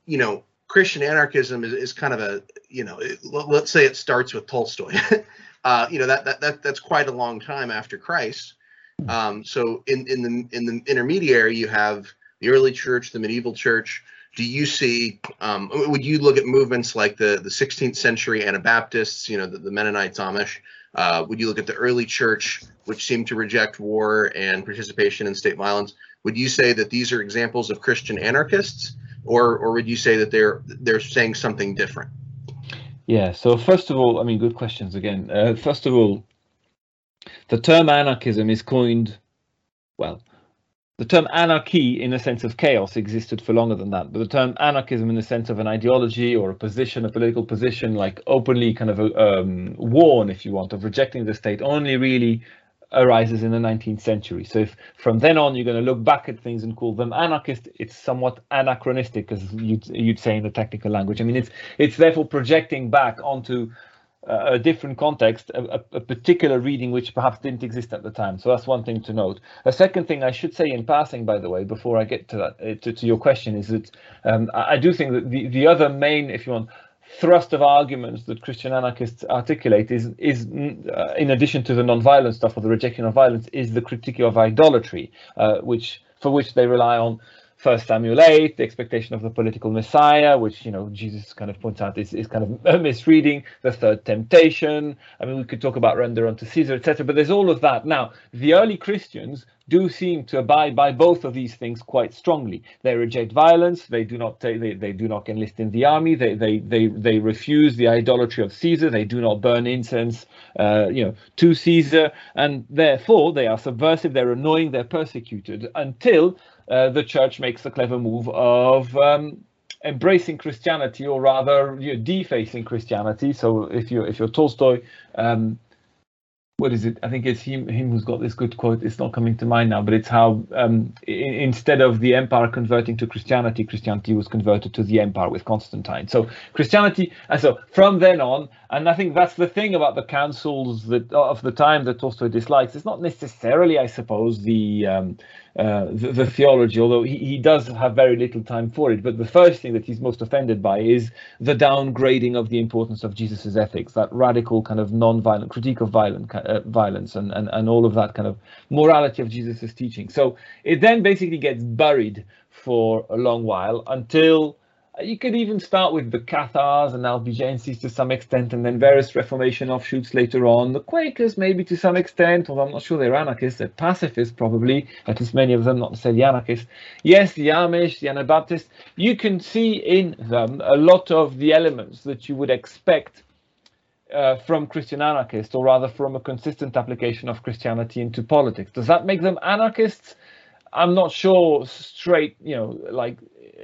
you know, Christian anarchism is kind of a, you know, let's say it starts with Tolstoy. You know, that's quite a long time after Christ. So in the intermediary, you have the early church, the medieval church. Do you see, would you look at movements like the 16th century Anabaptists, you know, the Mennonites, Amish? Would you look at the early church, which seemed to reject war and participation in state violence? Would you say that these are examples of Christian anarchists, or would you say that they're saying something different? Yeah. So first of all, I mean, good questions again. First of all, the term anarchism is coined, well, the term anarchy in the sense of chaos existed for longer than that, but the term anarchism in the sense of an ideology or a position, a political position, like openly kind of worn, if you want, of rejecting the state, only really arises in the 19th century. So if from then on you're going to look back at things and call them anarchist, it's somewhat anachronistic, as you'd say in the technical language. I mean, it's therefore projecting back onto a different context, a particular reading which perhaps didn't exist at the time. So that's one thing to note. A second thing I should say in passing, by the way, before I get to that, to your question, is that I do think that the other main, if you want, thrust of arguments that Christian anarchists articulate is in addition to the non-violent stuff or the rejection of violence, is the critique of idolatry, for which they rely on 1 Samuel 8, the expectation of the political Messiah, which, you know, Jesus kind of points out is kind of a misreading, the third temptation. I mean, we could talk about render unto Caesar, etc. But there's all of that. Now, the early Christians do seem to abide by both of these things quite strongly. They reject violence. They do not they do not enlist in the army. They refuse the idolatry of Caesar. They do not burn incense, you know, to Caesar, and therefore they are subversive. They're annoying. They're persecuted until the church makes the clever move of embracing Christianity, or rather, defacing Christianity. So if you're Tolstoy, what is it? I think it's him who's got this good quote. It's not coming to mind now, but it's how instead of the empire converting to Christianity, Christianity was converted to the empire with Constantine. So Christianity, and so from then on, and I think that's the thing about the councils that of the time that Tolstoy dislikes. It's not necessarily, I suppose, the theology, although he does have very little time for it. But the first thing that he's most offended by is the downgrading of the importance of Jesus's ethics, that radical kind of non-violent critique of violence and all of that kind of morality of Jesus's teaching. So it then basically gets buried for a long while, until you could even start with the Cathars and Albigenses to some extent, and then various Reformation offshoots later on, the Quakers maybe to some extent, although I'm not sure they're anarchists, they're pacifists probably, at least many of them, not necessarily anarchists. Yes, the Amish, the Anabaptists, you can see in them a lot of the elements that you would expect from Christian anarchists, or rather from a consistent application of Christianity into politics. Does that make them anarchists? I'm not sure straight, you know, like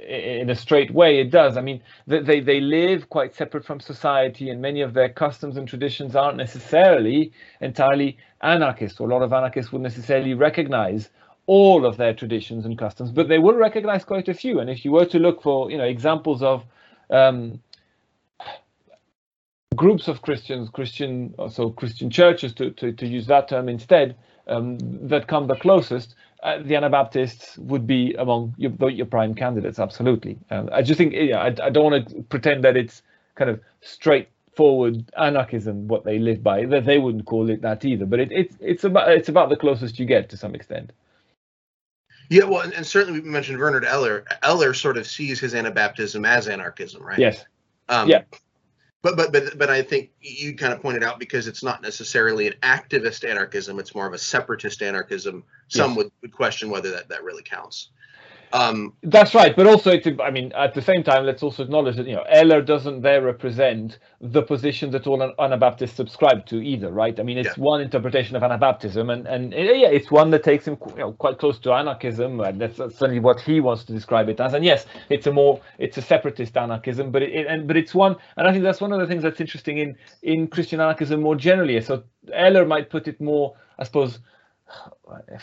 in a straight way it does. I mean, they live quite separate from society, and many of their customs and traditions aren't necessarily entirely anarchist, or a lot of anarchists wouldn't necessarily recognize all of their traditions and customs, but they will recognize quite a few. And if you were to look for, you know, examples of groups of Christian churches, to use that term instead, that come the closest, the Anabaptists would be among your prime candidates, absolutely. I just think, yeah, I don't want to pretend that it's kind of straightforward anarchism what they live by. That they wouldn't call it that either, but it's about the closest you get to some extent. Yeah, well, and certainly we mentioned Vernard Eller. Eller sort of sees his Anabaptism as anarchism, right? Yes. Yeah. But I think you kind of pointed out, because it's not necessarily an activist anarchism, it's more of a separatist anarchism. Some would question whether that really counts. That's right. But also, I mean, at the same time, let's also acknowledge that, you know, Eller doesn't there represent the position that all Anabaptists subscribe to either, right? I mean, it's one interpretation of Anabaptism, and yeah, it's one that takes him, you know, quite close to anarchism, and that's certainly what he wants to describe it as. And yes, it's a separatist anarchism, but it's one, and I think that's one of the things that's interesting in Christian anarchism more generally. So Eller might put it more, I suppose,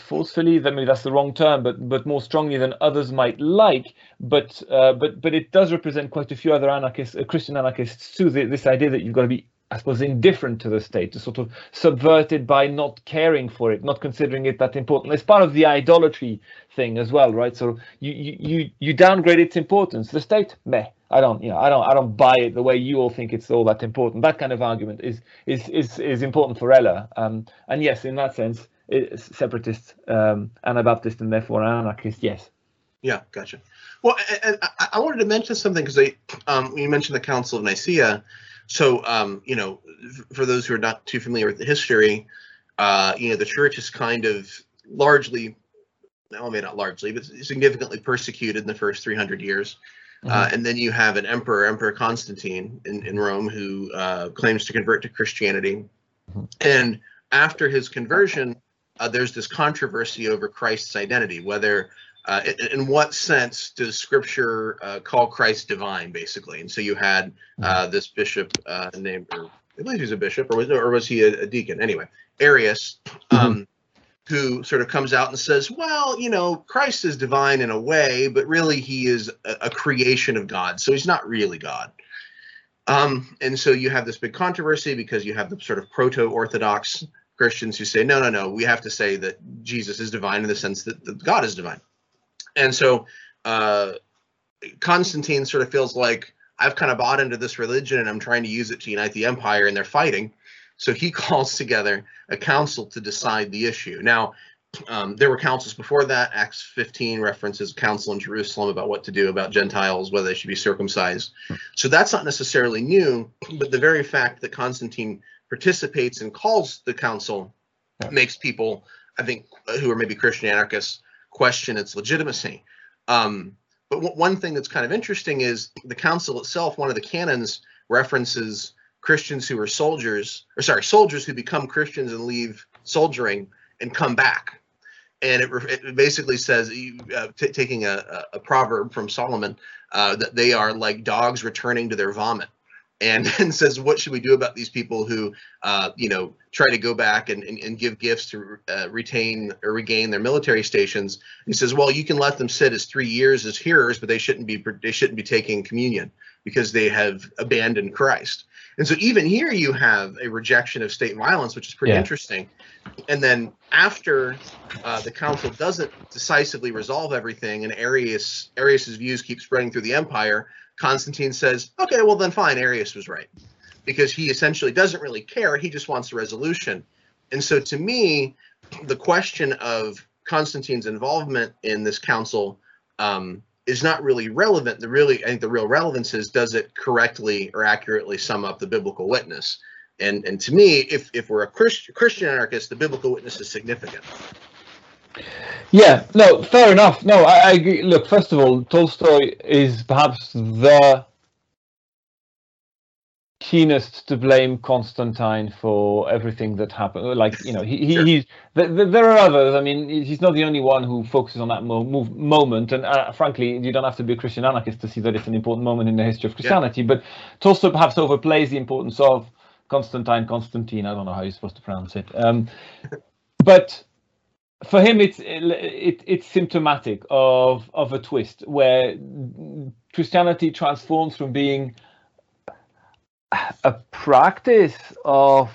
forcefully, I mean, that's the wrong term, but more strongly than others might like, but it does represent quite a few other anarchists, Christian anarchists too, this idea that you've got to be, I suppose, indifferent to the state, to sort of subvert it by not caring for it, not considering it that important. It's part of the idolatry thing as well, right? So you downgrade its importance. The state, meh, I don't buy it the way you all think it's all that important. That kind of argument is important for Eller, and yes, in that sense, it's separatist, Anabaptist, and therefore anarchist. Yes. Yeah, gotcha. Well, and I wanted to mention something, because you mentioned the Council of Nicaea. So, you know, for those who are not too familiar with the history, you know, the church is kind of largely, well, maybe not largely, but significantly persecuted in the first 300 years. Mm-hmm. And then you have an Emperor Constantine in Rome, who claims to convert to Christianity. Mm-hmm. And after his conversion, there's this controversy over Christ's identity, whether, in what sense does Scripture call Christ divine, basically? And so you had this bishop named, or I believe he's a bishop, or was he a deacon? Anyway, Arius, who sort of comes out and says, well, you know, Christ is divine in a way, but really he is a creation of God, so he's not really God. And so you have this big controversy, because you have the sort of proto-Orthodox Christians who say, no, we have to say that Jesus is divine in the sense that God is divine. And so Constantine sort of feels like, I've kind of bought into this religion and I'm trying to use it to unite the empire, and they're fighting. So he calls together a council to decide the issue. Now, there were councils before that. Acts 15 references a council in Jerusalem about what to do about Gentiles, whether they should be circumcised. So that's not necessarily new, but the very fact that Constantine participates and calls the council makes people, I think, who are maybe Christian anarchists, question its legitimacy. But one thing that's kind of interesting is the council itself, one of the canons references Christians who are soldiers who become Christians and leave soldiering and come back. And it basically says, taking a proverb from Solomon, that they are like dogs returning to their vomit. and then says, what should we do about these people who, you know, try to go back and give gifts to retain or regain their military stations? And he says, well, you can let them sit as 3 years as hearers, but they shouldn't be taking communion because they have abandoned Christ. And so even here you have a rejection of state violence, which is pretty interesting. And then after the council doesn't decisively resolve everything, and Arius's views keep spreading through the empire, Constantine says, okay, well then fine, Arius was right, because he essentially doesn't really care. He just wants a resolution. And so to me, the question of Constantine's involvement in this council is not really relevant. I think the real relevance is, does it correctly or accurately sum up the biblical witness? And to me, if we're a Christian anarchist, the biblical witness is significant. Yeah, no, fair enough. No, I agree. Look, first of all, Tolstoy is perhaps the keenest to blame Constantine for everything that happened. Like, you know, there are others. I mean, he's not the only one who focuses on that moment. And frankly, you don't have to be a Christian anarchist to see that it's an important moment in the history of Christianity. Yeah. But Tolstoy perhaps overplays the importance of Constantine. I don't know how you're supposed to pronounce it. But for him, it's symptomatic of a twist where Christianity transforms from being a practice of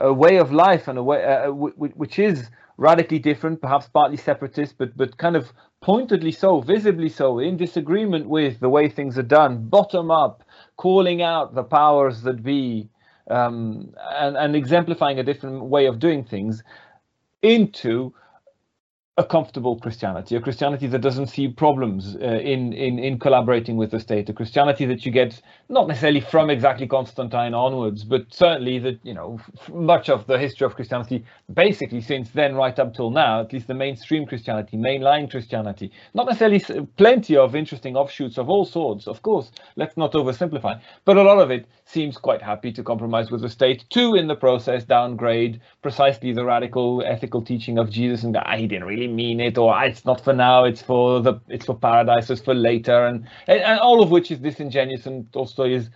a way of life and a way which is radically different, perhaps partly separatist, but kind of pointedly so, visibly so, in disagreement with the way things are done, bottom up, calling out the powers that be, and exemplifying a different way of doing things, into a comfortable Christianity, a Christianity that doesn't see problems in collaborating with the state, a Christianity that you get not necessarily from exactly Constantine onwards, but certainly that, you know, much of the history of Christianity, basically since then right up till now, at least the mainstream Christianity, mainline Christianity, not necessarily plenty of interesting offshoots of all sorts, of course, let's not oversimplify, but a lot of it seems quite happy to compromise with the state, to in the process downgrade precisely the radical ethical teaching of Jesus and he didn't really mean it, or it's not for now, it's for paradise, it's for later, and all of which is disingenuous and Tolstoy is,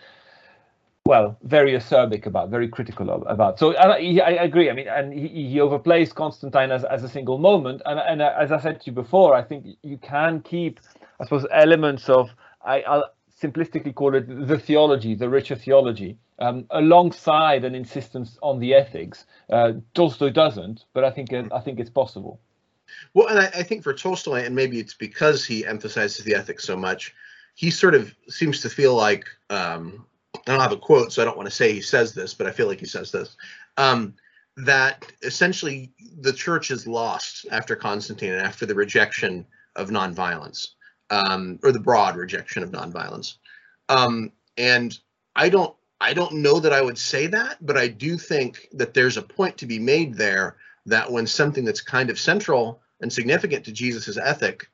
well, very acerbic about, very critical about. So I agree. I mean, and he overplays Constantine as a single moment, and as I said to you before, I think you can keep, I suppose, elements of, I'll simplistically call it the theology, the richer theology, alongside an insistence on the ethics. Tolstoy doesn't, but I think it's possible. Well, and I think for Tolstoy, and maybe it's because he emphasizes the ethics so much, he sort of seems to feel like, I don't have a quote, so I don't want to say he says this, but I feel like he says this, that essentially the church is lost after Constantine and after the rejection of nonviolence, or the broad rejection of nonviolence. And I don't know that I would say that, but I do think that there's a point to be made there, that when something that's kind of central and significant to Jesus's ethic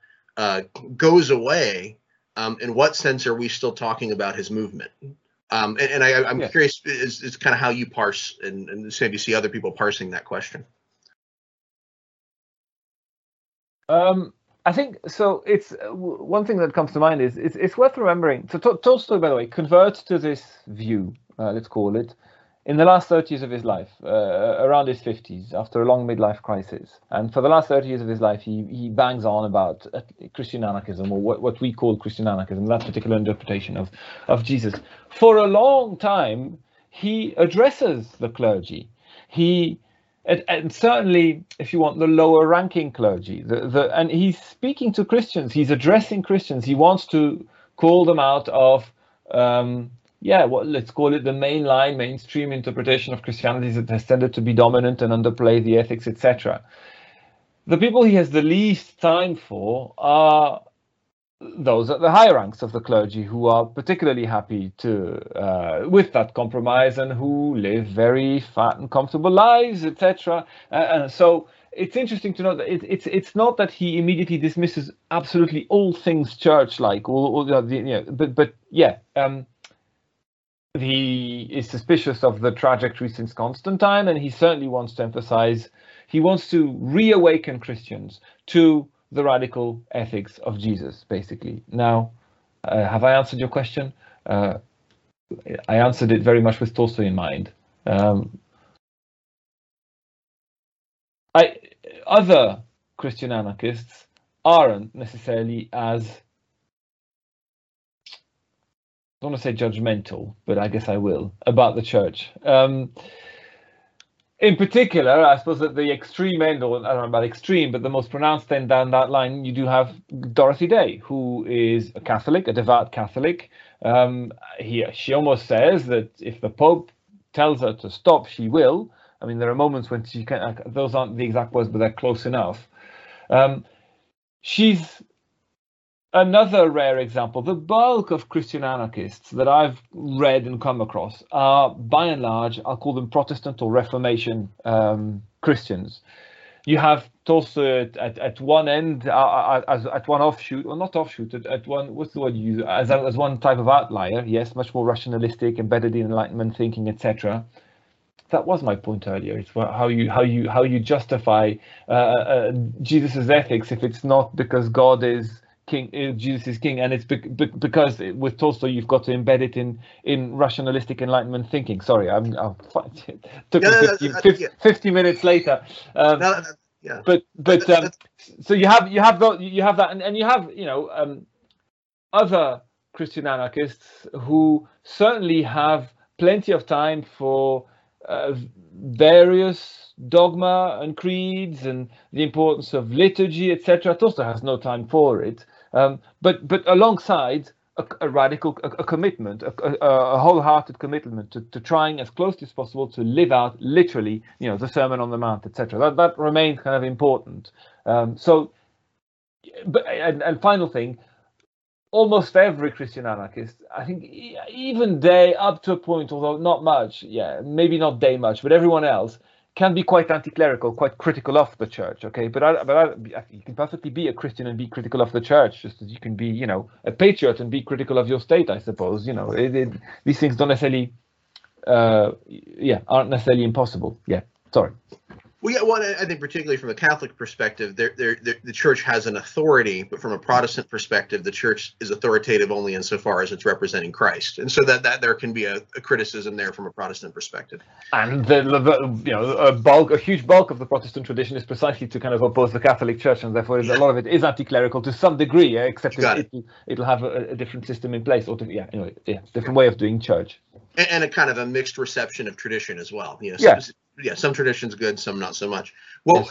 goes away, in what sense are we still talking about his movement? And I'm curious, is kind of how you parse, and maybe see other people parsing that question. I think so. It's one thing that comes to mind is it's worth remembering. So Tolstoy, by the way, converts to this view. Let's call it, in the last 30 years of his life, around his 50s, after a long midlife crisis. And for the last 30 years of his life, he bangs on about Christian anarchism, or what we call Christian anarchism, that particular interpretation of Jesus. For a long time, he addresses the clergy. And certainly, if you want, the lower ranking clergy. And he's speaking to Christians. He's addressing Christians. He wants to call them out of... let's call it the mainline, mainstream interpretation of Christianity that has tended to be dominant and underplay the ethics, etc. The people he has the least time for are those at the high ranks of the clergy, who are particularly happy with that compromise and who live very fat and comfortable lives, etc. And so it's interesting to note that it's not that he immediately dismisses absolutely all things church-like, he is suspicious of the trajectory since Constantine, and he certainly wants to emphasize, he wants to reawaken Christians to the radical ethics of Jesus, basically. Now, have I answered your question? I answered it very much with Tolstoy in mind. Other Christian anarchists aren't necessarily as, I don't want to say judgmental, but I guess I will, about the church. In particular, I suppose at the extreme end, or I don't know about extreme, but the most pronounced end down that line, you do have Dorothy Day, who is a Catholic, a devout Catholic. She almost says that if the Pope tells her to stop, she will. I mean, there are moments when she can, those aren't the exact words, but they're close enough. She's another rare example. The bulk of Christian anarchists that I've read and come across are, by and large, I'll call them Protestant or Reformation Christians. You have Tolstoy at one end, as one offshoot, or not offshoot, at one, what's the word you use, as one type of outlier, yes, much more rationalistic, embedded in Enlightenment thinking, etc. That was my point earlier. It's how you justify Jesus's ethics if it's not because God is king, Jesus is king, and it's because with Tolstoy you've got to embed it in rationalistic Enlightenment thinking. Sorry, I'm took 50 minutes later. Yeah. So you have that, and you have other Christian anarchists who certainly have plenty of time for various dogma and creeds and the importance of liturgy, etc. Tolstoy has no time for it, but alongside a radical commitment, a wholehearted commitment to trying as closely as possible to live out literally, the Sermon on the Mount, etc. That remains kind of important. And final thing. Almost every Christian anarchist, I think, even Day up to a point, although not much, maybe not Day much, but everyone else can be quite anti-clerical, quite critical of the church. Okay, but you can perfectly be a Christian and be critical of the church, just as you can be, a patriot and be critical of your state. I suppose these things don't necessarily, aren't necessarily impossible. Yeah, sorry. Well, yeah, well, I think particularly from a Catholic perspective, the church has an authority, but from a Protestant perspective, the church is authoritative only insofar as it's representing Christ, and so that there can be a criticism there from a Protestant perspective. And a huge bulk of the Protestant tradition is precisely to kind of oppose the Catholic Church, and therefore a lot of it is anti-clerical to some degree, except it'll have a different system in place, or different way of doing church, and a kind of a mixed reception of tradition as well. Some tradition's good, some not so much. Well,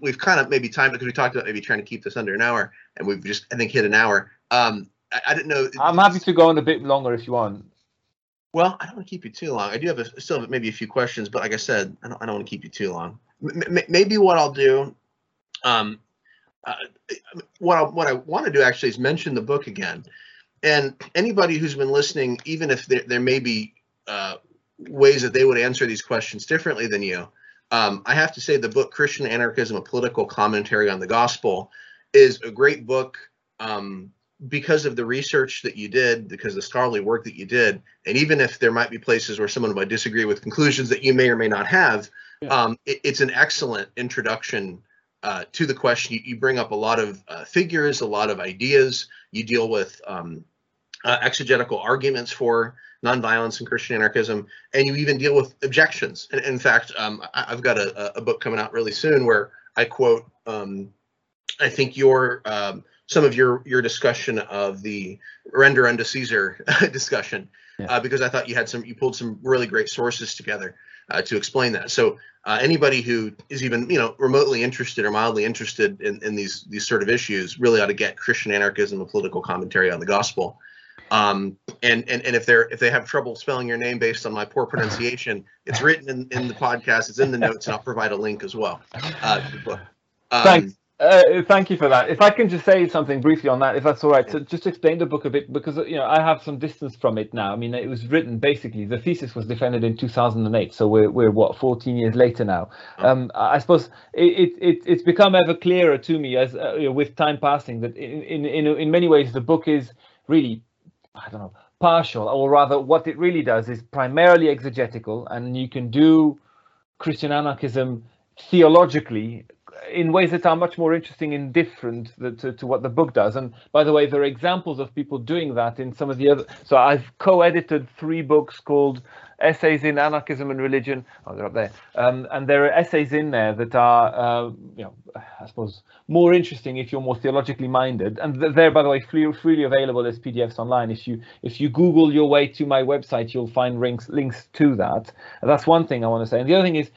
we've kind of maybe timed it because we talked about maybe trying to keep this under an hour, and we've just, I think, hit an hour. I didn't know. I'm happy to go on a bit longer if you want. Well, I don't want to keep you too long. I do have maybe a few questions, but like I said, I don't want to keep you too long. Maybe what I'll do, what I want to do actually is mention the book again, and anybody who's been listening, even if there may be ways that they would answer these questions differently than you. I have to say the book Christian Anarchism, A Political Commentary on the Gospel is a great book because of the research that you did, because of the scholarly work that you did. And even if there might be places where someone might disagree with conclusions that you may or may not have, it's an excellent introduction to the question. You bring up a lot of figures, a lot of ideas. You deal with exegetical arguments for nonviolence and Christian anarchism, and you even deal with objections. And in fact, I've got a book coming out really soon where I quote, I think some of your discussion of the render unto Caesar discussion, because I thought you pulled some really great sources together to explain that. So anybody who is even remotely interested or mildly interested in these sort of issues really ought to get Christian Anarchism, A Political Commentary on the Gospel. And if they have trouble spelling your name based on my poor pronunciation, it's written in the podcast, it's in the notes, and I'll provide a link as well. Thanks. Thank you for that. If I can just say something briefly on that, if that's all right, so just explain the book a bit, because I have some distance from it now. I mean, it was written basically, the thesis was defended in 2008, so we're what, 14 years later now. I suppose it's become ever clearer to me as with time passing that in many ways the book is really, I don't know, partial, or rather what it really does is primarily exegetical, and you can do Christian anarchism theologically in ways that are much more interesting and different to what the book does. And by the way, there are examples of people doing that in some of the other. So I've co-edited 3 books called Essays in Anarchism and Religion. Oh, they're up there. And there are essays in there that are, you know, I suppose more interesting if you're more theologically minded. And they're, by the way, freely available as PDFs online. If you Google your way to my website, you'll find links to that. And that's one thing I want to say. And the other thing is,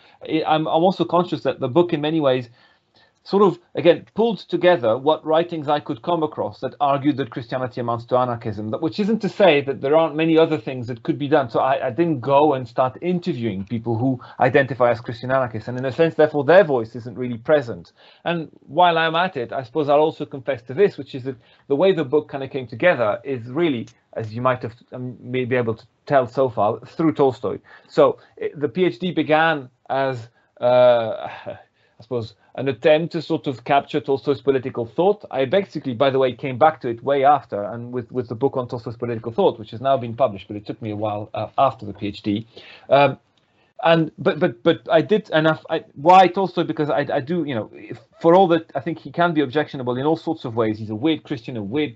I'm also conscious that the book in many ways sort of, again, pulled together what writings I could come across that argued that Christianity amounts to anarchism, which isn't to say that there aren't many other things that could be done. So I didn't go and start interviewing people who identify as Christian anarchists, and in a sense, therefore, their voice isn't really present. And while I'm at it, I suppose I'll also confess to this, which is that the way the book kind of came together is really, as you might have may be able to tell so far, through Tolstoy. So the PhD began as, I suppose, an attempt to sort of capture Tolstoy's political thought. I basically, by the way, came back to it way after, and with the book on Tolstoy's political thought, which has now been published, but it took me a while after the PhD. But I did enough. Why Tolstoy? Because I do, you know, for all that I think he can be objectionable in all sorts of ways. He's a weird Christian, a weird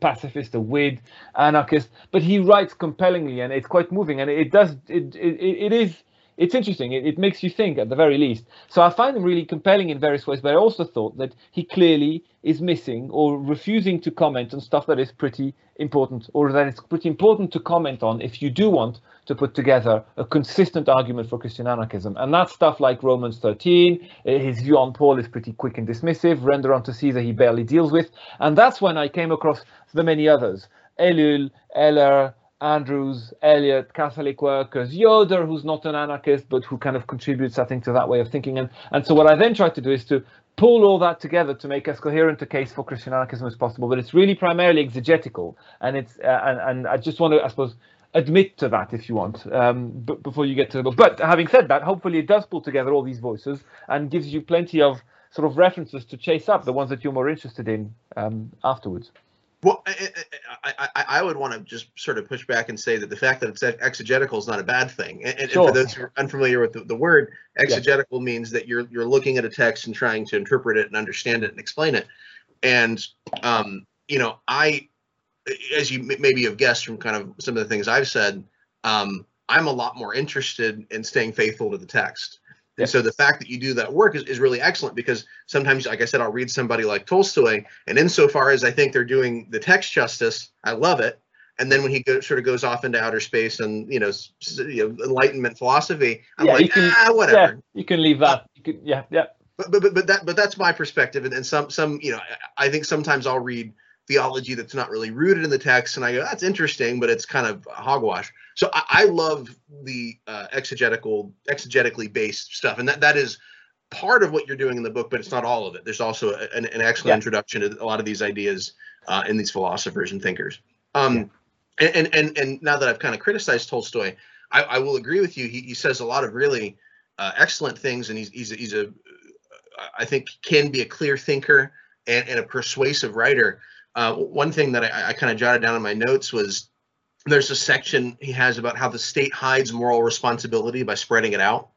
pacifist, a weird anarchist, but he writes compellingly, and it's quite moving, and it's interesting. It makes you think, at the very least. So I find him really compelling in various ways, but I also thought that he clearly is missing or refusing to comment on stuff that is pretty important, or that it's pretty important to comment on if you do want to put together a consistent argument for Christian anarchism. And that's stuff like Romans 13. His view on Paul is pretty quick and dismissive. Render unto Caesar he barely deals with. And that's when I came across the many others. Ellul, Eller, Andrews, Eliot, Catholic workers, Yoder, who's not an anarchist, but who kind of contributes, I think, to that way of thinking. And so what I then tried to do is to pull all that together to make as coherent a case for Christian anarchism as possible. But it's really primarily exegetical. And it's and I just want to, I suppose, admit to that, if you want, before you get to the book. But having said that, hopefully it does pull together all these voices and gives you plenty of sort of references to chase up the ones that you're more interested in afterwards. Well, I would want to just sort of push back and say that the fact that it's exegetical is not a bad thing. And sure. For those who are unfamiliar with the word, exegetical yes. means that you're looking at a text and trying to interpret it and understand it and explain it. And, you know, as you maybe have guessed from kind of some of the things I've said, I'm a lot more interested in staying faithful to the text. And so the fact that you do that work is really excellent, because sometimes, like I said, I'll read somebody like Tolstoy, and insofar as I think they're doing the text justice, I love it. And then when he sort of goes off into outer space and, you know Enlightenment philosophy, I'm like, whatever. Yeah, you can leave that. But that's my perspective. And some, you know, I think sometimes I'll read theology that's not really rooted in the text, and I go, that's interesting, but it's kind of hogwash. So I love the exegetically based stuff, and that is part of what you're doing in the book, but it's not all of it. There's also an excellent introduction to a lot of these ideas in these philosophers and thinkers. And now that I've kind of criticized Tolstoy, I will agree with you. He says a lot of really excellent things, and he's I think can be a clear thinker and a persuasive writer. One thing that I kind of jotted down in my notes was there's a section he has about how the state hides moral responsibility by spreading it out.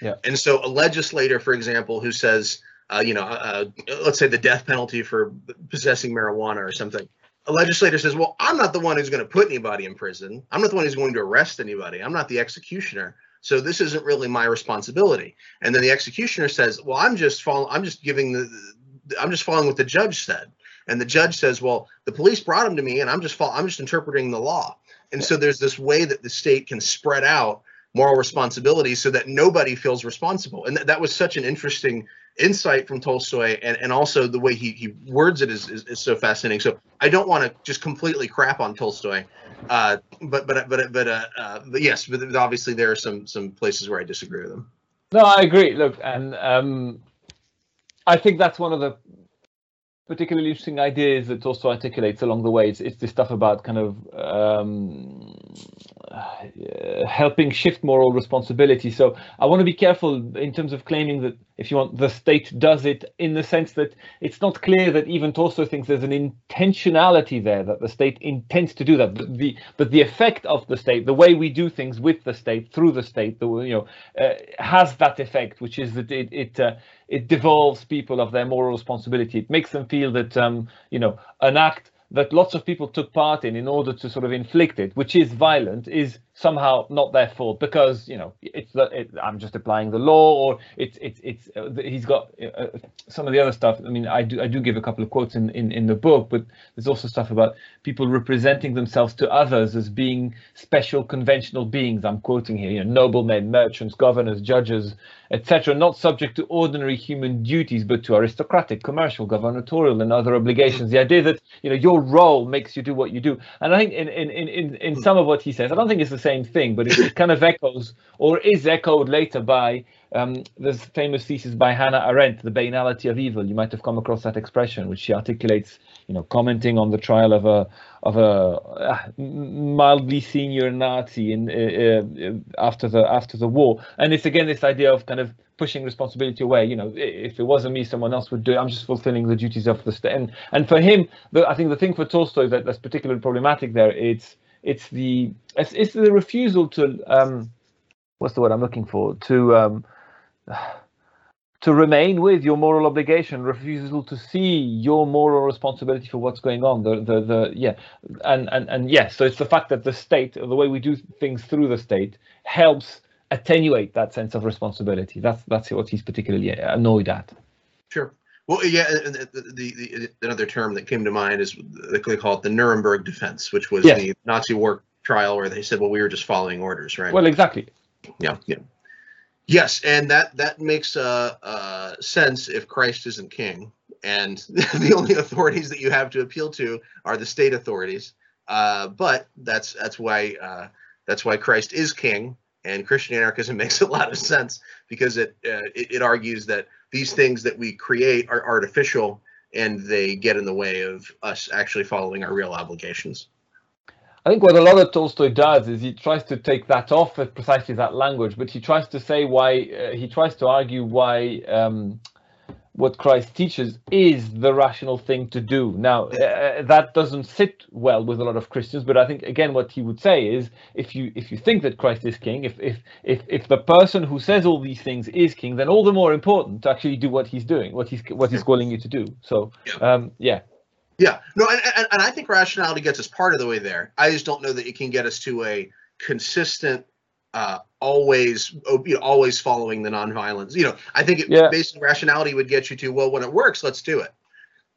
Yeah. And so a legislator, for example, who says, let's say the death penalty for possessing marijuana or something. A legislator says, well, I'm not the one who's going to put anybody in prison. I'm not the one who's going to arrest anybody. I'm not the executioner. So this isn't really my responsibility. And then the executioner says, well, I'm just following what the judge said. And the judge says, well, the police brought him to me, and I'm just interpreting the law. And so there's this way that the state can spread out moral responsibility so that nobody feels responsible. And that was such an interesting insight from Tolstoy. And also the way he words it is so fascinating. So I don't want to just completely crap on Tolstoy. But yes, but obviously there are some places where I disagree with him. No, I agree. Look, and I think that's one of the particularly interesting ideas that Tolstoy articulates along the way. It's this stuff about kind of helping shift moral responsibility. So I want to be careful in terms of claiming that, if you want, the state does it, in the sense that it's not clear that even Tolstoy thinks there's an intentionality there, that the state intends to do that. But the effect of the state, the way we do things with the state, through the state, has that effect, which is that it devolves people of their moral responsibility. It makes them feel that an act that lots of people took part in order to sort of inflict it, which is violent, is somehow not their fault, because I'm just applying the law, or he's got some of the other stuff. I mean, I do give a couple of quotes in the book, but there's also stuff about people representing themselves to others as being special conventional beings. I'm quoting here, noblemen, merchants, governors, judges, etc., not subject to ordinary human duties, but to aristocratic, commercial, gubernatorial, and other obligations. The idea that your role makes you do what you do. And I think in some of what he says, I don't think it's the same thing, but it kind of echoes, or is echoed later by this famous thesis by Hannah Arendt, The Banality of Evil. You might have come across that expression, which she articulates, commenting on the trial of a mildly senior Nazi after the war. And it's again this idea of kind of pushing responsibility away. If it wasn't me, someone else would do it. I'm just fulfilling the duties of the state. And for him, I think the thing for Tolstoy that's particularly problematic there, it's the refusal to what's the word I'm looking for, to remain with your moral obligation, refusal to see your moral responsibility for what's going on. So it's the fact that the state, or the way we do things through the state, helps attenuate that sense of responsibility. That's what he's particularly annoyed at. Sure. Well, yeah, another term that came to mind is they call it the Nuremberg defense, which was the Nazi war trial where they said, well, we were just following orders, right? Well, exactly. Yeah, yeah. Yes, and that makes sense if Christ isn't king, and the only authorities that you have to appeal to are the state authorities. But that's why Christ is king, and Christian anarchism makes a lot of sense, because it argues that these things that we create are artificial, and they get in the way of us actually following our real obligations. I think what a lot of Tolstoy does is he tries to take that off at precisely that language, but he tries to say why, he tries to argue why what Christ teaches is the rational thing to do. Now, that doesn't sit well with a lot of Christians, but I think, again, what he would say is, if you think that Christ is king, if the person who says all these things is king, then all the more important to actually do what he's doing, what he's calling you to do. So, yeah. Yeah, no, and I think rationality gets us part of the way there. I just don't know that it can get us to a consistent, always following the nonviolence. I think basically rationality would get you to, well, when it works, let's do it.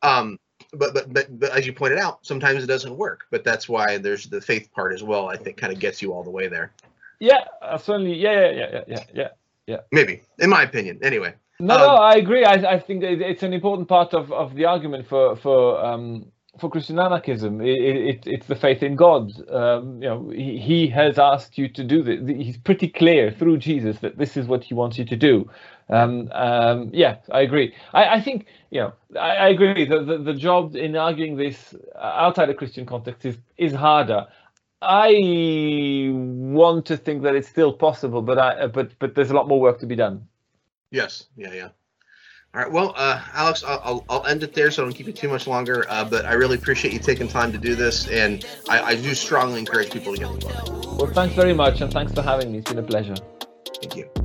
But as you pointed out, sometimes it doesn't work. But that's why there's the faith part as well. I think kind of gets you all the way there. Yeah, certainly. Yeah. Maybe, in my opinion, anyway. No, I agree. I think it's an important part of the argument for Christian anarchism. It's the faith in God. He has asked you to do this. He's pretty clear through Jesus that this is what he wants you to do. I agree. I think I agree that the job in arguing this outside a Christian context is harder. I want to think that it's still possible, but there's a lot more work to be done. Yes. Yeah. All right. Well, Alex, I'll end it there so I don't keep it too much longer. But I really appreciate you taking time to do this, and I do strongly encourage people to get the book. Well, thanks very much, and thanks for having me. It's been a pleasure. Thank you.